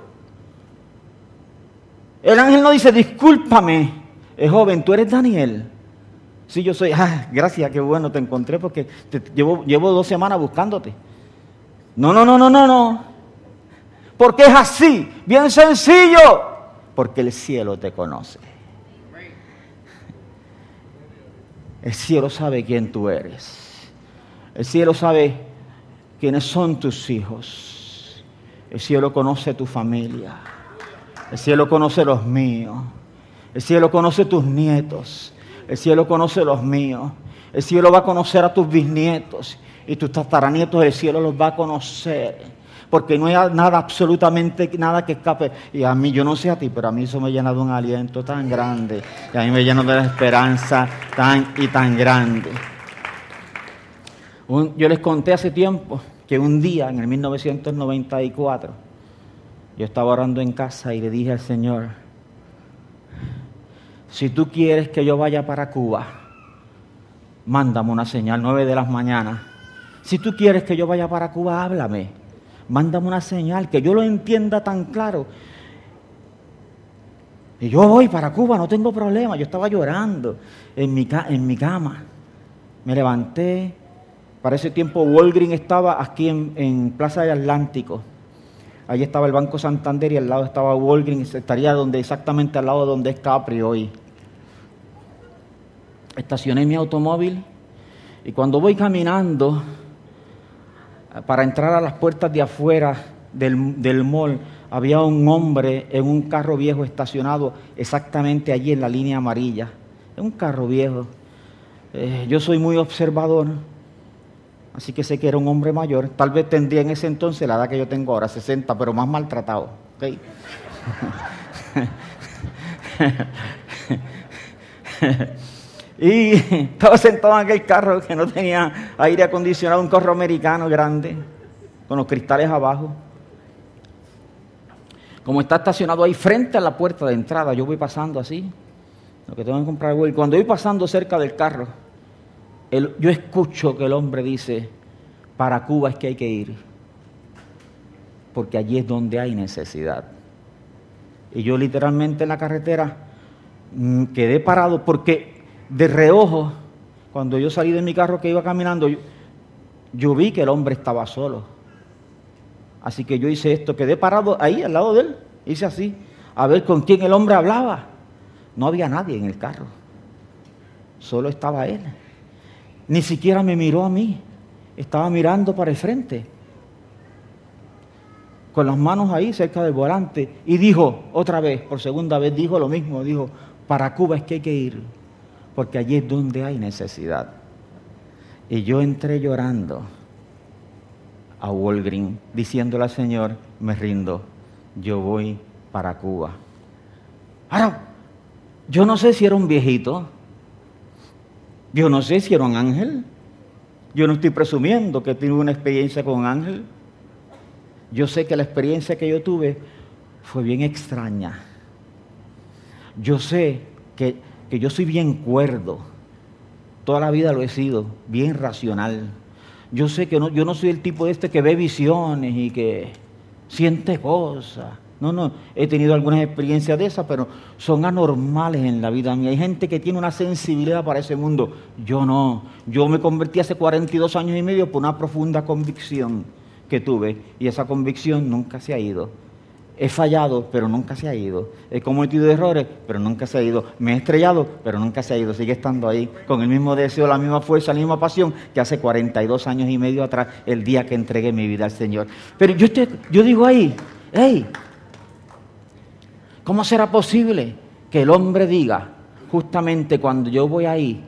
El ángel no dice, discúlpame, eh, joven, tú eres Daniel. Sí, yo soy. Ah, gracias, qué bueno, te encontré porque te, te, llevo, llevo dos semanas buscándote. No, no, no, no, no, no. Porque es así, bien sencillo. Porque el cielo te conoce. El cielo sabe quién tú eres. El cielo sabe quiénes son tus hijos. El cielo conoce tu familia. El cielo conoce los míos. El cielo conoce tus nietos. El cielo conoce los míos. El cielo va a conocer a tus bisnietos y tus tataranietos. El cielo los va a conocer. Porque no hay nada, absolutamente nada que escape. Y a mí, yo no sé a ti, pero a mí eso me llena de un aliento tan grande. Y a mí me llena de la esperanza tan y tan grande. Un, yo les conté hace tiempo que un día, en el mil novecientos noventa y cuatro, yo estaba orando en casa y le dije al Señor, si tú quieres que yo vaya para Cuba, mándame una señal, nueve de la mañana. Si tú quieres que yo vaya para Cuba, háblame, mándame una señal, que yo lo entienda tan claro. Y yo voy para Cuba, no tengo problema. Yo estaba llorando en mi, en mi cama. Me levanté. Para ese tiempo Walgreens estaba aquí en, en Plaza del Atlántico. Allí estaba el Banco Santander y al lado estaba Walgreens. Estaría donde, exactamente al lado de donde es Capri hoy. Estacioné mi automóvil y cuando voy caminando para entrar a las puertas de afuera del, del mall, había un hombre en un carro viejo estacionado exactamente allí en la línea amarilla. En un carro viejo. Eh, yo soy muy observador. Así que sé que era un hombre mayor. Tal vez tendría en ese entonces la edad que yo tengo ahora, sesenta, pero más maltratado. ¿Okay? Y estaba sentado en aquel carro que no tenía aire acondicionado, un carro americano grande, con los cristales abajo. Como está estacionado ahí frente a la puerta de entrada, yo voy pasando así. Lo que tengo que comprar, güey. Cuando voy pasando cerca del carro, El, yo escucho que el hombre dice, para Cuba es que hay que ir, porque allí es donde hay necesidad. Y yo literalmente en la carretera mmm, quedé parado porque de reojo, cuando yo salí de mi carro que iba caminando, yo, yo vi que el hombre estaba solo. Así que yo hice esto, quedé parado ahí al lado de él, hice así, a ver con quién el hombre hablaba. No había nadie en el carro, solo estaba él. Ni siquiera me miró a mí, estaba mirando para el frente, con las manos ahí cerca del volante, y dijo otra vez, por segunda vez dijo lo mismo, dijo, para Cuba es que hay que ir, porque allí es donde hay necesidad. Y yo entré llorando a Walgreens, diciéndole al Señor, me rindo, yo voy para Cuba. Ahora, yo no sé si era un viejito, yo no sé si era un ángel. Yo no estoy presumiendo que tuve una experiencia con un ángel. Yo sé que la experiencia que yo tuve fue bien extraña. Yo sé que, que yo soy bien cuerdo. Toda la vida lo he sido, bien racional. Yo sé que no, yo no soy el tipo de este que ve visiones y que siente cosas. No, no, he tenido algunas experiencias de esas, pero son anormales en la vida mía. Hay gente que tiene una sensibilidad para ese mundo. Yo no. Yo me convertí hace cuarenta y dos años y medio por una profunda convicción que tuve. Y esa convicción nunca se ha ido. He fallado, pero nunca se ha ido. He cometido errores, pero nunca se ha ido. Me he estrellado, pero nunca se ha ido. Sigue estando ahí, con el mismo deseo, la misma fuerza, la misma pasión que hace cuarenta y dos años y medio atrás, el día que entregué mi vida al Señor. Pero yo, te, yo digo ahí, hey, ¿cómo será posible que el hombre diga, justamente cuando yo voy ahí,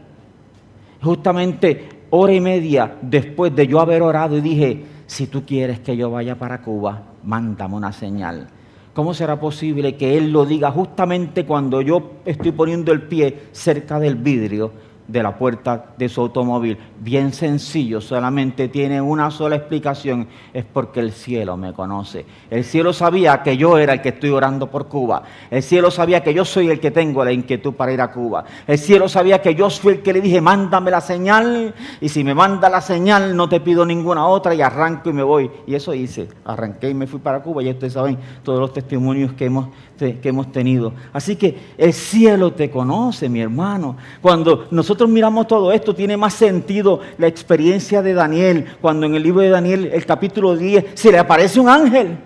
justamente hora y media después de yo haber orado y dije, si tú quieres que yo vaya para Cuba, mándame una señal. ¿Cómo será posible que Él lo diga justamente cuando yo estoy poniendo el pie cerca del vidrio de la puerta de su automóvil? Bien sencillo, solamente tiene una sola explicación, es porque el cielo me conoce. El cielo sabía que yo era el que estoy orando por Cuba. El cielo sabía que yo soy el que tengo la inquietud para ir a Cuba. El cielo sabía que yo fui el que le dije, mándame la señal, y si me manda la señal no te pido ninguna otra, y arranco y me voy. Y eso hice, arranqué y me fui para Cuba, y ustedes saben todos los testimonios que hemos, que hemos tenido. Así que el cielo te conoce, mi hermano. Cuando nosotros Nosotros miramos todo esto, tiene más sentido la experiencia de Daniel, cuando en el libro de Daniel, el capítulo diez, se le aparece un ángel.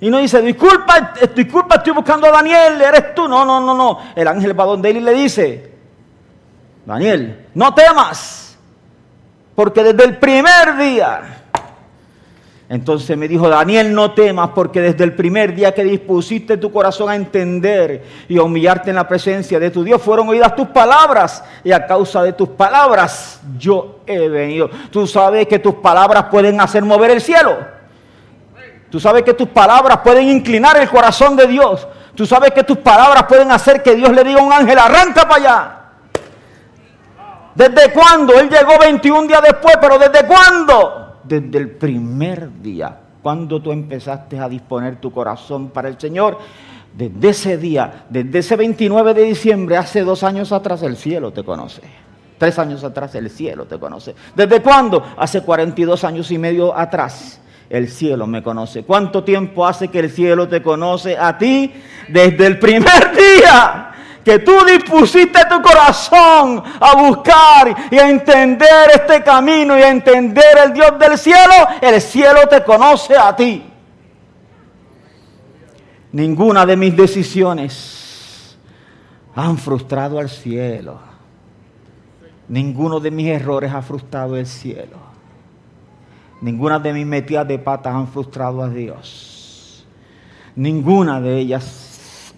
Y no dice, disculpa, disculpa, estoy buscando a Daniel, eres tú. No, no, no, no. El ángel va donde él y le dice, Daniel, no temas, porque desde el primer día... Entonces me dijo, Daniel, no temas, porque desde el primer día que dispusiste tu corazón a entender y a humillarte en la presencia de tu Dios, fueron oídas tus palabras, y a causa de tus palabras yo he venido. Tú sabes que tus palabras pueden hacer mover el cielo. Tú sabes que tus palabras pueden inclinar el corazón de Dios. Tú sabes que tus palabras pueden hacer que Dios le diga a un ángel, arranca para allá. ¿Desde cuándo? Él llegó veintiún días después, pero ¿desde cuándo? Desde el primer día, cuando tú empezaste a disponer tu corazón para el Señor, desde ese día, desde ese veintinueve de diciembre, hace dos años atrás, el cielo te conoce. Tres años atrás, el cielo te conoce. ¿Desde cuándo? Hace cuarenta y dos años y medio atrás, el cielo me conoce. ¿Cuánto tiempo hace que el cielo te conoce a ti? Desde el primer día que tú dispusiste tu corazón a buscar y a entender este camino y a entender el Dios del cielo, el cielo te conoce a ti. Ninguna de mis decisiones han frustrado al cielo. Ninguno de mis errores ha frustrado el cielo. Ninguna de mis metidas de patas han frustrado a Dios. Ninguna de ellas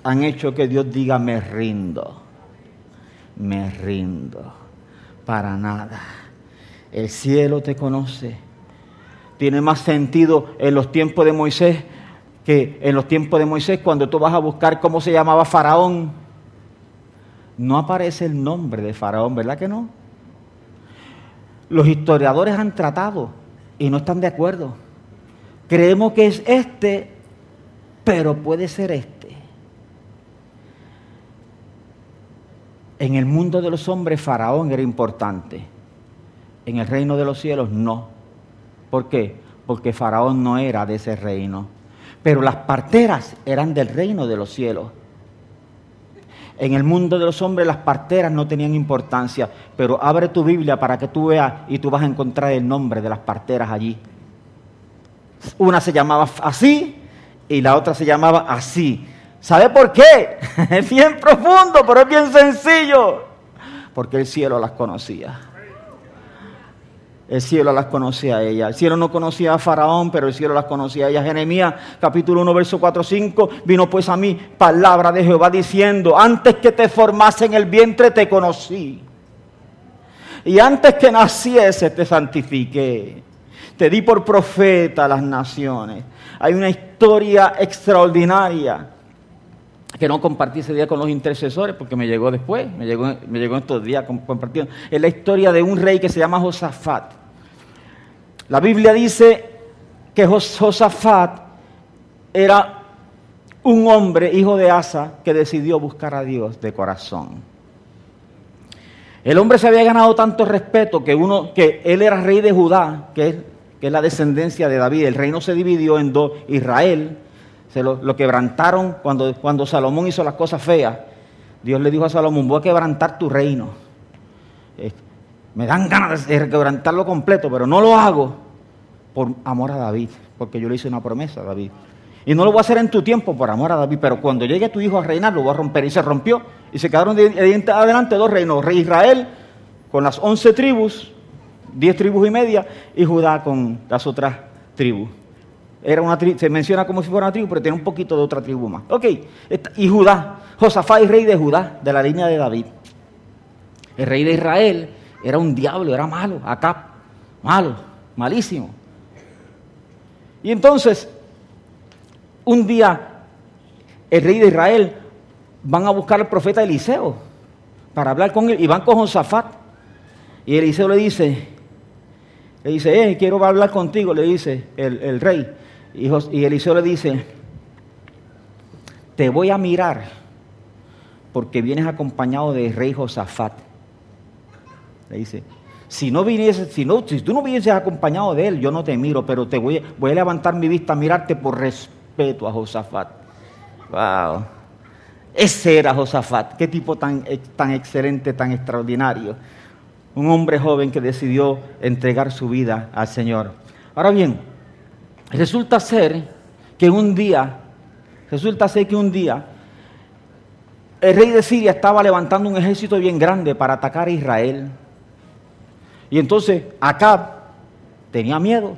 han hecho que Dios diga, me rindo, me rindo, para nada. El cielo te conoce. Tiene más sentido en los tiempos de Moisés que en los tiempos de Moisés, cuando tú vas a buscar cómo se llamaba Faraón. No aparece el nombre de Faraón, ¿verdad que no? Los historiadores han tratado y no están de acuerdo. Creemos que es este, pero puede ser este. En el mundo de los hombres, Faraón era importante. En el reino de los cielos, no. ¿Por qué? Porque Faraón no era de ese reino. Pero las parteras eran del reino de los cielos. En el mundo de los hombres, las parteras no tenían importancia. Pero abre tu Biblia para que tú veas y tú vas a encontrar el nombre de las parteras allí. Una se llamaba así y la otra se llamaba así. ¿Sabe por qué? Es bien profundo, pero es bien sencillo. Porque el cielo las conocía. El cielo las conocía a ellas. El cielo no conocía a Faraón, pero el cielo las conocía a ellas. Jeremías, capítulo uno, verso cuatro a cinco. Vino pues a mí palabra de Jehová diciendo, antes que te formase en el vientre te conocí. Y antes que naciese te santifiqué. Te di por profeta a las naciones. Hay una historia extraordinaria que no compartí ese día con los intercesores porque me llegó después, me llegó, me llegó estos días compartiendo. Es la historia de un rey que se llama Josafat. La Biblia dice que Josafat era un hombre, hijo de Asa, que decidió buscar a Dios de corazón. El hombre se había ganado tanto respeto que, uno, que él era rey de Judá, que es, que es la descendencia de David. El reino se dividió en dos, Israel. Se lo, lo quebrantaron cuando, cuando Salomón hizo las cosas feas. Dios le dijo a Salomón, voy a quebrantar tu reino. Eh, me dan ganas de quebrantarlo completo, pero no lo hago por amor a David, porque yo le hice una promesa a David. Y no lo voy a hacer en tu tiempo por amor a David, pero cuando llegue tu hijo a reinar, lo voy a romper. Y se rompió, y se quedaron de, de adelante dos reinos, rey Israel con las once tribus, diez tribus y media, y Judá con las otras tribus. Era una tribu, se menciona como si fuera una tribu, pero tiene un poquito de otra tribu más. Ok, y Judá, Josafat es rey de Judá, de la línea de David. El rey de Israel Era un diablo, era malo, Acab, malo, malísimo. Y entonces, un día, el rey de Israel van a buscar al profeta Eliseo para hablar con él, y van con Josafat. Y Eliseo le dice, le dice, eh, quiero hablar contigo, le dice el, el rey. Y, Jos- y Eliseo le dice, te voy a mirar porque vienes acompañado del rey Josafat. Le dice, si no vinieses, si, no, si tú no vinieses acompañado de él, yo no te miro, pero te voy, voy a levantar mi vista a mirarte por respeto a Josafat. Wow. Ese era Josafat. Qué tipo tan, tan excelente, tan extraordinario. Un hombre joven que decidió entregar su vida al Señor. Ahora bien, resulta ser que un día, resulta ser que un día, el rey de Siria estaba levantando un ejército bien grande para atacar a Israel. Y entonces Acab tenía miedo.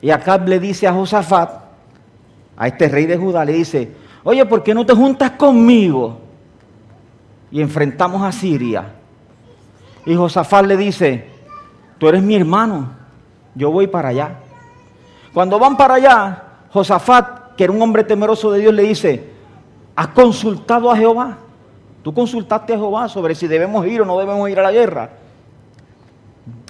Y Acab le dice a Josafat, a este rey de Judá, le dice, oye, ¿por qué no te juntas conmigo? Y enfrentamos a Siria. Y Josafat le dice, tú eres mi hermano, yo voy para allá. Cuando van para allá, Josafat, que era un hombre temeroso de Dios, le dice, ¿has consultado a Jehová? Tú consultaste a Jehová sobre si debemos ir o no debemos ir a la guerra.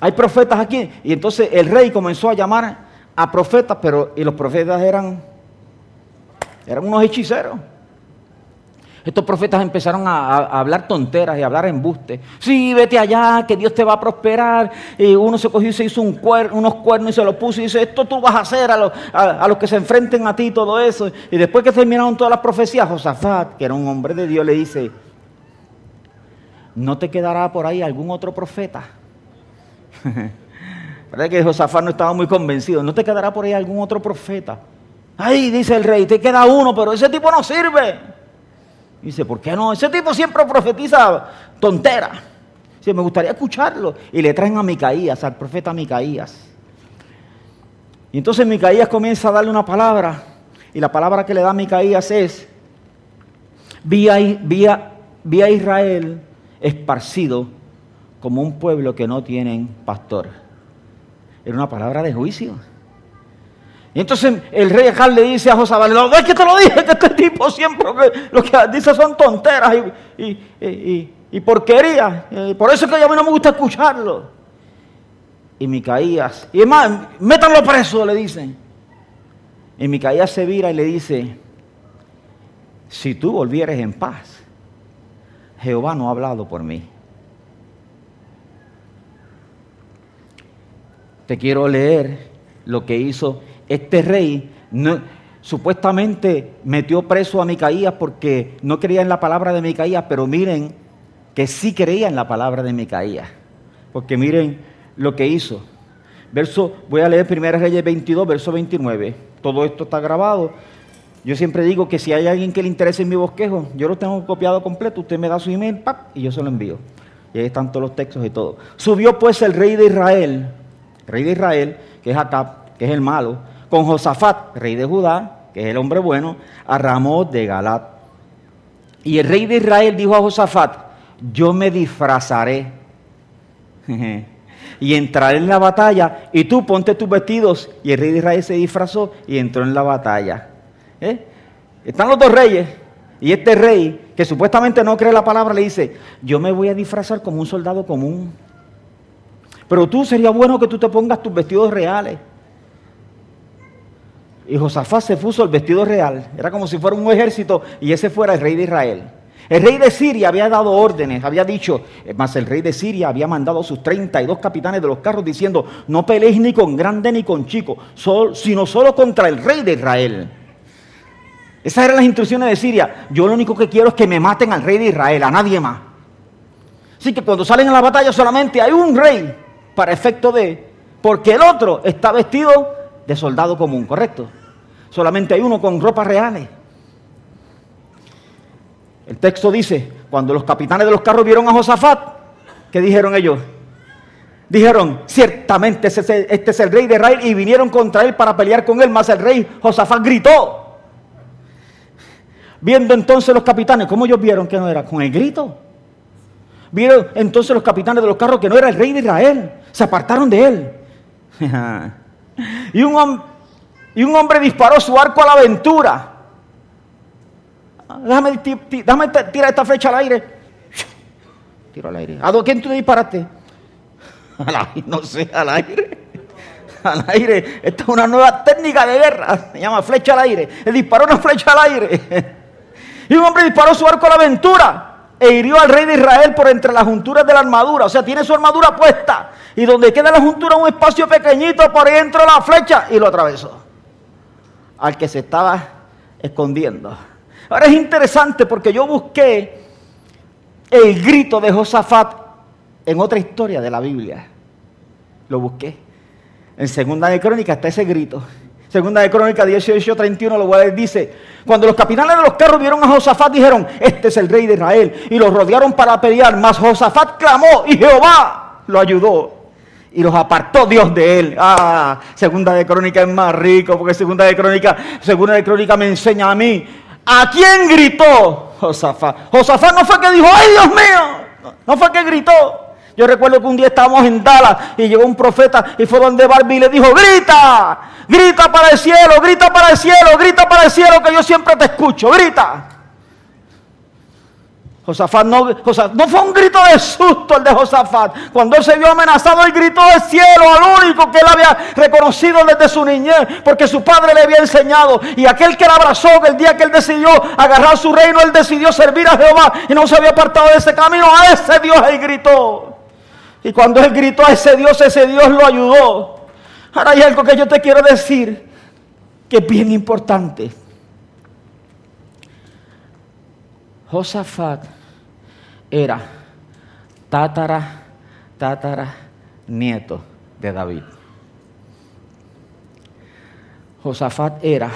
Hay profetas aquí. Y entonces el rey comenzó a llamar a profetas, pero y los profetas eran, eran unos hechiceros. Estos profetas empezaron a, a hablar tonteras y a hablar embustes. Sí, vete allá, que Dios te va a prosperar. Y uno se cogió y se hizo un cuer, unos cuernos y se los puso y dice, esto tú vas a hacer a los, a, a los que se enfrenten a ti y todo eso. Y después que terminaron todas las profecías, Josafat, que era un hombre de Dios, le dice, ¿no te quedará por ahí algún otro profeta? Parece que Josafat no estaba muy convencido. ¿No te quedará por ahí algún otro profeta? Ay, dice el rey, te queda uno, pero ese tipo no sirve. Dice, ¿por qué no? Ese tipo siempre profetiza tontera. Dice, me gustaría escucharlo. Y le traen a Micaías, al profeta Micaías. Y entonces Micaías comienza a darle una palabra. Y la palabra que le da Micaías es, vi a, vi a, vi a Israel esparcido como un pueblo que no tienen pastor. Era una palabra de juicio. Y entonces el rey Acab le dice a Josafat, no, es que te lo dije, que este tipo siempre lo que dice son tonteras y, y, y, y, y porquerías. Y por eso es que a mí no me gusta escucharlo. Y Micaías, y además, métanlo preso, le dicen. Y Micaías se vira y le dice, si tú volvieres en paz, Jehová no ha hablado por mí. Te quiero leer lo que hizo este rey. No, supuestamente metió preso a Micaías porque no creía en la palabra de Micaías, pero miren que sí creía en la palabra de Micaías, porque miren lo que hizo. Verso, voy a leer primera Reyes veintidós, verso veintinueve. Todo esto está grabado. Yo siempre digo que si hay alguien que le interese en mi bosquejo, yo lo tengo copiado completo, usted me da su email, ¡pap!, y yo se lo envío. Y ahí están todos los textos y todo. Subió pues el rey de Israel, rey de Israel, que es Acab, que es el malo, con Josafat, rey de Judá, que es el hombre bueno, a Ramot de Galat. Y el rey de Israel dijo a Josafat, yo me disfrazaré y entraré en la batalla, y tú ponte tus vestidos. Y el rey de Israel se disfrazó y entró en la batalla. ¿Eh? Están los dos reyes, y este rey, que supuestamente no cree la palabra, le dice, yo me voy a disfrazar como un soldado común, pero tú sería bueno que tú te pongas tus vestidos reales. Y Josafat se puso el vestido real. Era como si fuera un ejército y ese fuera el rey de Israel. El rey de Siria había dado órdenes, había dicho, más el rey de Siria había mandado a sus treinta y dos capitanes de los carros diciendo, no peleéis ni con grande ni con chico, sino solo contra el rey de Israel. Esas eran las instrucciones de Siria. Yo lo único que quiero es que me maten al rey de Israel, a nadie más. Así que cuando salen a la batalla solamente hay un rey para efecto de, porque el otro está vestido de soldado común, ¿correcto? Solamente hay uno con ropas reales. El texto dice, cuando los capitanes de los carros vieron a Josafat, ¿qué dijeron ellos? Dijeron, ciertamente este es el rey de Israel, y vinieron contra él para pelear con él, mas el rey Josafat gritó. Viendo entonces los capitanes, ¿cómo ellos vieron que no era? Con el grito. Vieron entonces los capitanes de los carros que no era el rey de Israel. Se apartaron de él. y, un hom- y un hombre disparó su arco a la aventura. Déjame, t- t- déjame t- tirar esta flecha al aire. Tiro al aire. ¿A dónde, quién tú disparaste? Al aire, no sé, al aire. Al aire. Esta es una nueva técnica de guerra. Se llama flecha al aire. Él disparó una flecha al aire. y un hombre disparó su arco a la aventura. E hirió al rey de Israel por entre las junturas de la armadura. O sea, tiene su armadura puesta. Y donde queda la juntura, un espacio pequeñito, por ahí entró la flecha y lo atravesó al que se estaba escondiendo. Ahora es interesante porque yo busqué el grito de Josafat en otra historia de la Biblia. Lo busqué. En Segunda de Crónica está ese grito. Segunda de Crónica dieciocho treinta y uno, lo voy a leer, dice: cuando los capitanes de los carros vieron a Josafat, dijeron: este es el rey de Israel, y los rodearon para pelear. Mas Josafat clamó, y Jehová lo ayudó, y los apartó Dios de él. Ah, Segunda de Crónica es más rico, porque Segunda de Crónica, Segunda de Crónica me enseña a mí. ¿A quién gritó Josafat? Josafat no fue que dijo: ¡ay, Dios mío! No fue que gritó. Yo recuerdo que un día estábamos en Dallas y llegó un profeta y fue donde Barbie y le dijo: grita, grita para el cielo, grita para el cielo, grita para el cielo que yo siempre te escucho, grita. Josafat no, Josafat, no fue un grito de susto el de Josafat. Cuando él se vio amenazado, él gritó al cielo, al único que él había reconocido desde su niñez, porque su padre le había enseñado. Y aquel que le abrazó, el día que él decidió agarrar su reino, él decidió servir a Jehová y no se había apartado de ese camino. A ese Dios él gritó. Y cuando él gritó a ese Dios, ese Dios lo ayudó. Ahora hay algo que yo te quiero decir, que es bien importante. Josafat era tátara, tátara, nieto de David. Josafat era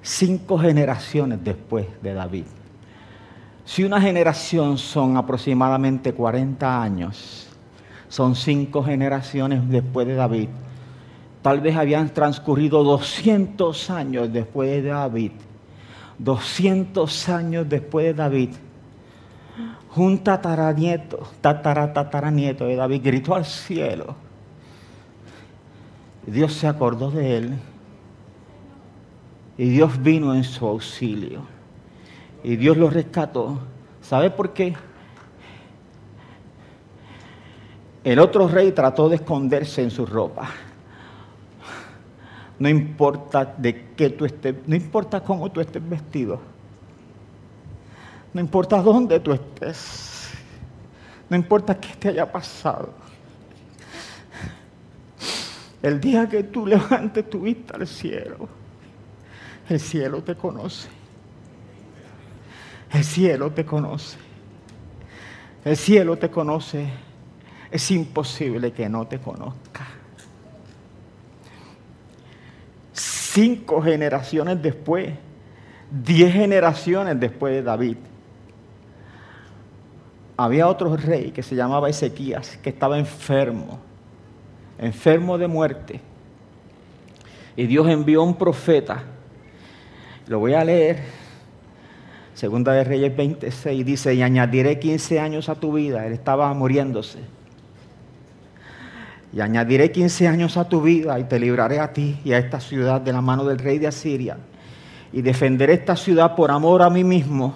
cinco generaciones después de David. Si una generación son aproximadamente cuarenta años, son cinco generaciones después de David. Tal vez habían transcurrido doscientos años después de David. doscientos años después de David. Un tataranieto, tatara, tataranieto de David gritó al cielo. Dios se acordó de él. Y Dios vino en su auxilio. Y Dios lo rescató. ¿Sabe por qué? El otro rey trató de esconderse en su ropa. No importa de qué tú estés, no importa cómo tú estés vestido. No importa dónde tú estés. No importa qué te haya pasado. El día que tú levantes tu vista al cielo, el cielo te conoce. El cielo te conoce, el cielo te conoce, es imposible que no te conozca. Cinco generaciones después, diez generaciones después de David, había otro rey que se llamaba Ezequías, que estaba enfermo, enfermo de muerte. Y Dios envió a un profeta, lo voy a leer. Segunda de Reyes veintiséis dice: y añadiré quince años a tu vida. Él estaba muriéndose. Y añadiré quince años a tu vida, y te libraré a ti y a esta ciudad de la mano del rey de Asiria, y defenderé esta ciudad por amor a mí mismo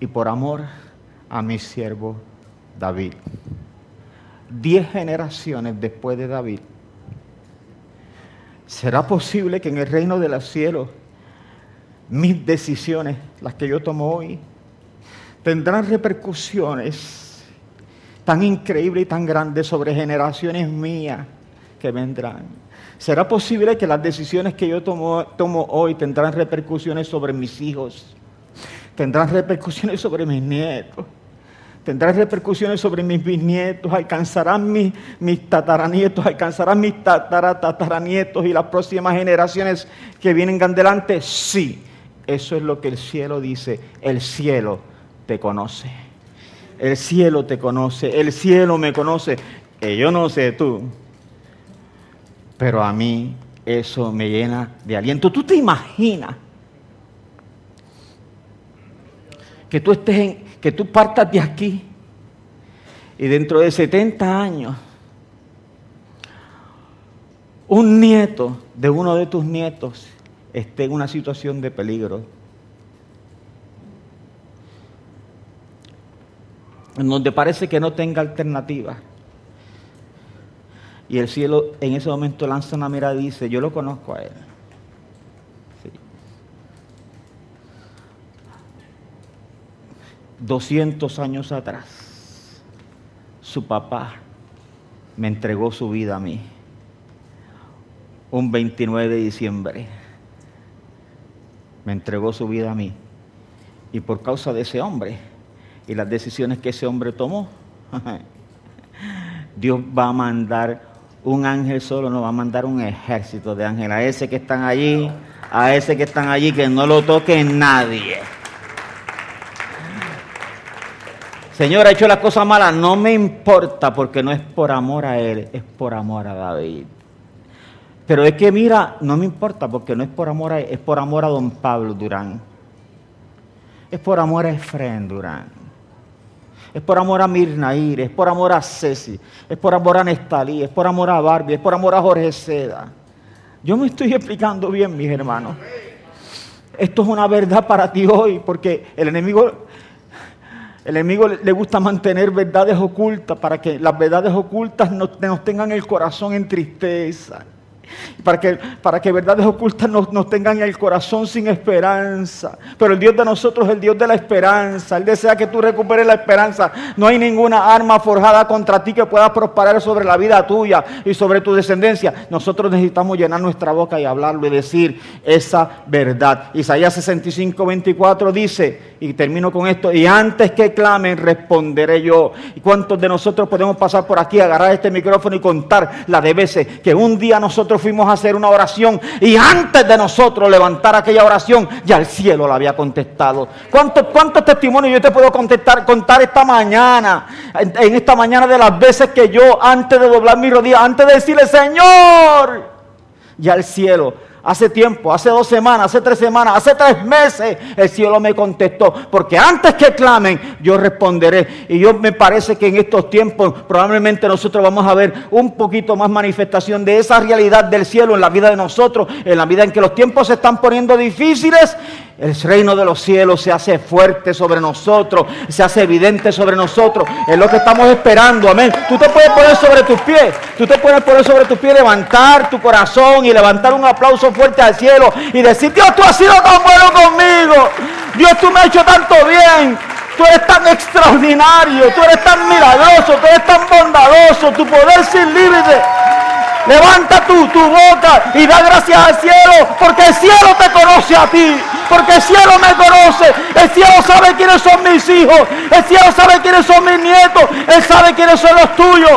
y por amor a mi siervo David. Diez generaciones después de David. ¿Será posible que en el reino de los cielos mis decisiones, las que yo tomo hoy, tendrán repercusiones tan increíbles y tan grandes sobre generaciones mías que vendrán? ¿Será posible que las decisiones que yo tomo, tomo hoy tendrán repercusiones sobre mis hijos? ¿Tendrán repercusiones sobre mis nietos? ¿Tendrán repercusiones sobre mis bisnietos? ¿Alcanzarán mis, mis tataranietos? ¿Alcanzarán mis tatara, tataranietos y las próximas generaciones que vienen adelante? Sí. Eso es lo que el cielo dice. El cielo te conoce. El cielo te conoce. El cielo me conoce. Que yo no sé tú, pero a mí eso me llena de aliento. ¿Tú te imaginas que tú estés en, que tú partas de aquí Y dentro de setenta años, un nieto de uno de tus nietos esté en una situación de peligro, en donde parece que no tenga alternativa. Y el cielo en ese momento lanza una mirada y dice: yo lo conozco a él. Sí. doscientos años atrás, su papá me entregó su vida a mí, un veintinueve de diciembre. Me entregó su vida a mí. Y por causa de ese hombre y las decisiones que ese hombre tomó, Dios va a mandar un ángel solo, no va a mandar un ejército de ángeles. A ese que están allí, a ese que están allí, que no lo toque nadie. Señor, ha hecho las cosas malas, no me importa, porque no es por amor a él, es por amor a David. Pero es que mira, no me importa, porque no es por amor a él, es por amor a don Pablo Durán. Es por amor a Efraín Durán. Es por amor a Mirnair, es por amor a Ceci, es por amor a Nestalí, es por amor a Barbie, es por amor a Jorge Seda. Yo me estoy explicando bien, mis hermanos. Esto es una verdad para ti hoy, porque el enemigo, el enemigo le gusta mantener verdades ocultas para que las verdades ocultas nos, nos tengan el corazón en tristeza, para que, para que verdades ocultas nos, nos tengan el corazón sin esperanza. Pero el Dios de nosotros es el Dios de la esperanza. Él desea que tú recuperes la esperanza. No hay ninguna arma forjada contra ti que pueda prosperar sobre la vida tuya y sobre tu descendencia. Nosotros necesitamos llenar nuestra boca y hablarlo y decir esa verdad. Isaías sesenta y cinco, veinticuatro dice, y termino con esto: y antes que clamen responderé yo. ¿Y cuántos de nosotros podemos pasar por aquí, agarrar este micrófono y contar la de veces que un día nosotros fuimos a hacer una oración y antes de nosotros levantar aquella oración ya el cielo la había contestado? ¿Cuántos, cuántos testimonios yo te puedo contestar, contar esta mañana, en, en esta mañana, de las veces que yo, antes de doblar mis rodillas, antes de decirle Señor, ya el cielo, hace tiempo, hace dos semanas, hace tres semanas, hace tres meses, el cielo me contestó? Porque antes que clamen, yo responderé. Y yo, me parece que en estos tiempos probablemente nosotros vamos a ver un poquito más manifestación de esa realidad del cielo en la vida de nosotros, en la vida en que los tiempos se están poniendo difíciles. El reino de los cielos se hace fuerte sobre nosotros, se hace evidente sobre nosotros. Es lo que estamos esperando, amén. Tú te puedes poner sobre tus pies, tú te puedes poner sobre tus pies, levantar tu corazón y levantar un aplauso fuerte al cielo y decir: Dios, tú has sido tan bueno conmigo. Dios, tú me has hecho tanto bien. Tú eres tan extraordinario, tú eres tan milagroso, tú eres tan bondadoso, tu poder sin límites. Levanta tu, tu boca y da gracias al cielo, porque el cielo te conoce a ti, porque el cielo me conoce, el cielo sabe quiénes son mis hijos, el cielo sabe quiénes son mis nietos, él sabe quiénes son los tuyos.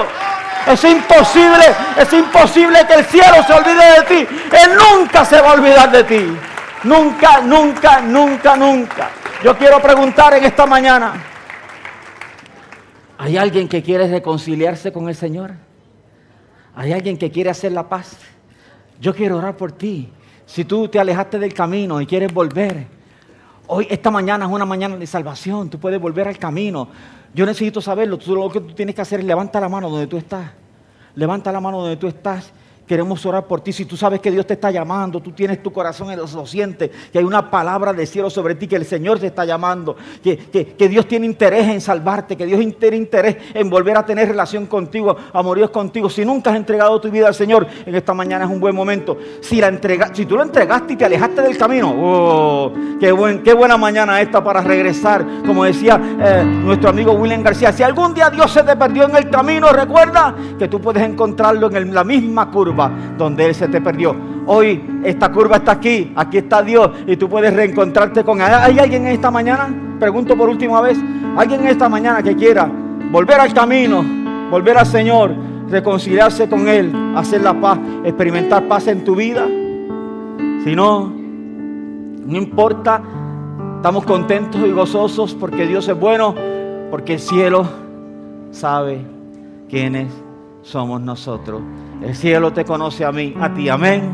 Es imposible, es imposible que el cielo se olvide de ti. Él nunca se va a olvidar de ti, nunca, nunca, nunca, nunca. Yo quiero preguntar en esta mañana: ¿hay alguien que quiere reconciliarse con el Señor? ¿Hay alguien que quiere hacer la paz? Yo quiero orar por ti. Si tú te alejaste del camino y quieres volver, hoy, esta mañana es una mañana de salvación. Tú puedes volver al camino. Yo necesito saberlo. Tú, lo que tú tienes que hacer es levanta la mano donde tú estás. Levanta la mano donde tú estás. Queremos orar por ti. Si tú sabes que Dios te está llamando, tú tienes tu corazón en los sientes, que hay una palabra del cielo sobre ti, que el Señor te está llamando, que, que, que Dios tiene interés en salvarte, que Dios tiene interés en volver a tener relación contigo, amoríos contigo. Si nunca has entregado tu vida al Señor, en esta mañana es un buen momento. Si, la entrega, si tú lo entregaste y te alejaste del camino, oh, qué, buen, qué buena mañana esta para regresar. Como decía eh, nuestro amigo William García, si algún día Dios se te perdió en el camino, recuerda que tú puedes encontrarlo en el, la misma curva donde Él se te perdió. Hoy esta curva está aquí, aquí está Dios, y tú puedes reencontrarte con Él. ¿Hay alguien en esta mañana? Pregunto por última vez, ¿alguien en esta mañana que quiera volver al camino, volver al Señor, reconciliarse con Él, hacer la paz, experimentar paz en tu vida? Si no, no importa, estamos contentos y gozosos porque Dios es bueno, porque el cielo sabe quiénes somos nosotros. El cielo te conoce a mí, a ti, amén.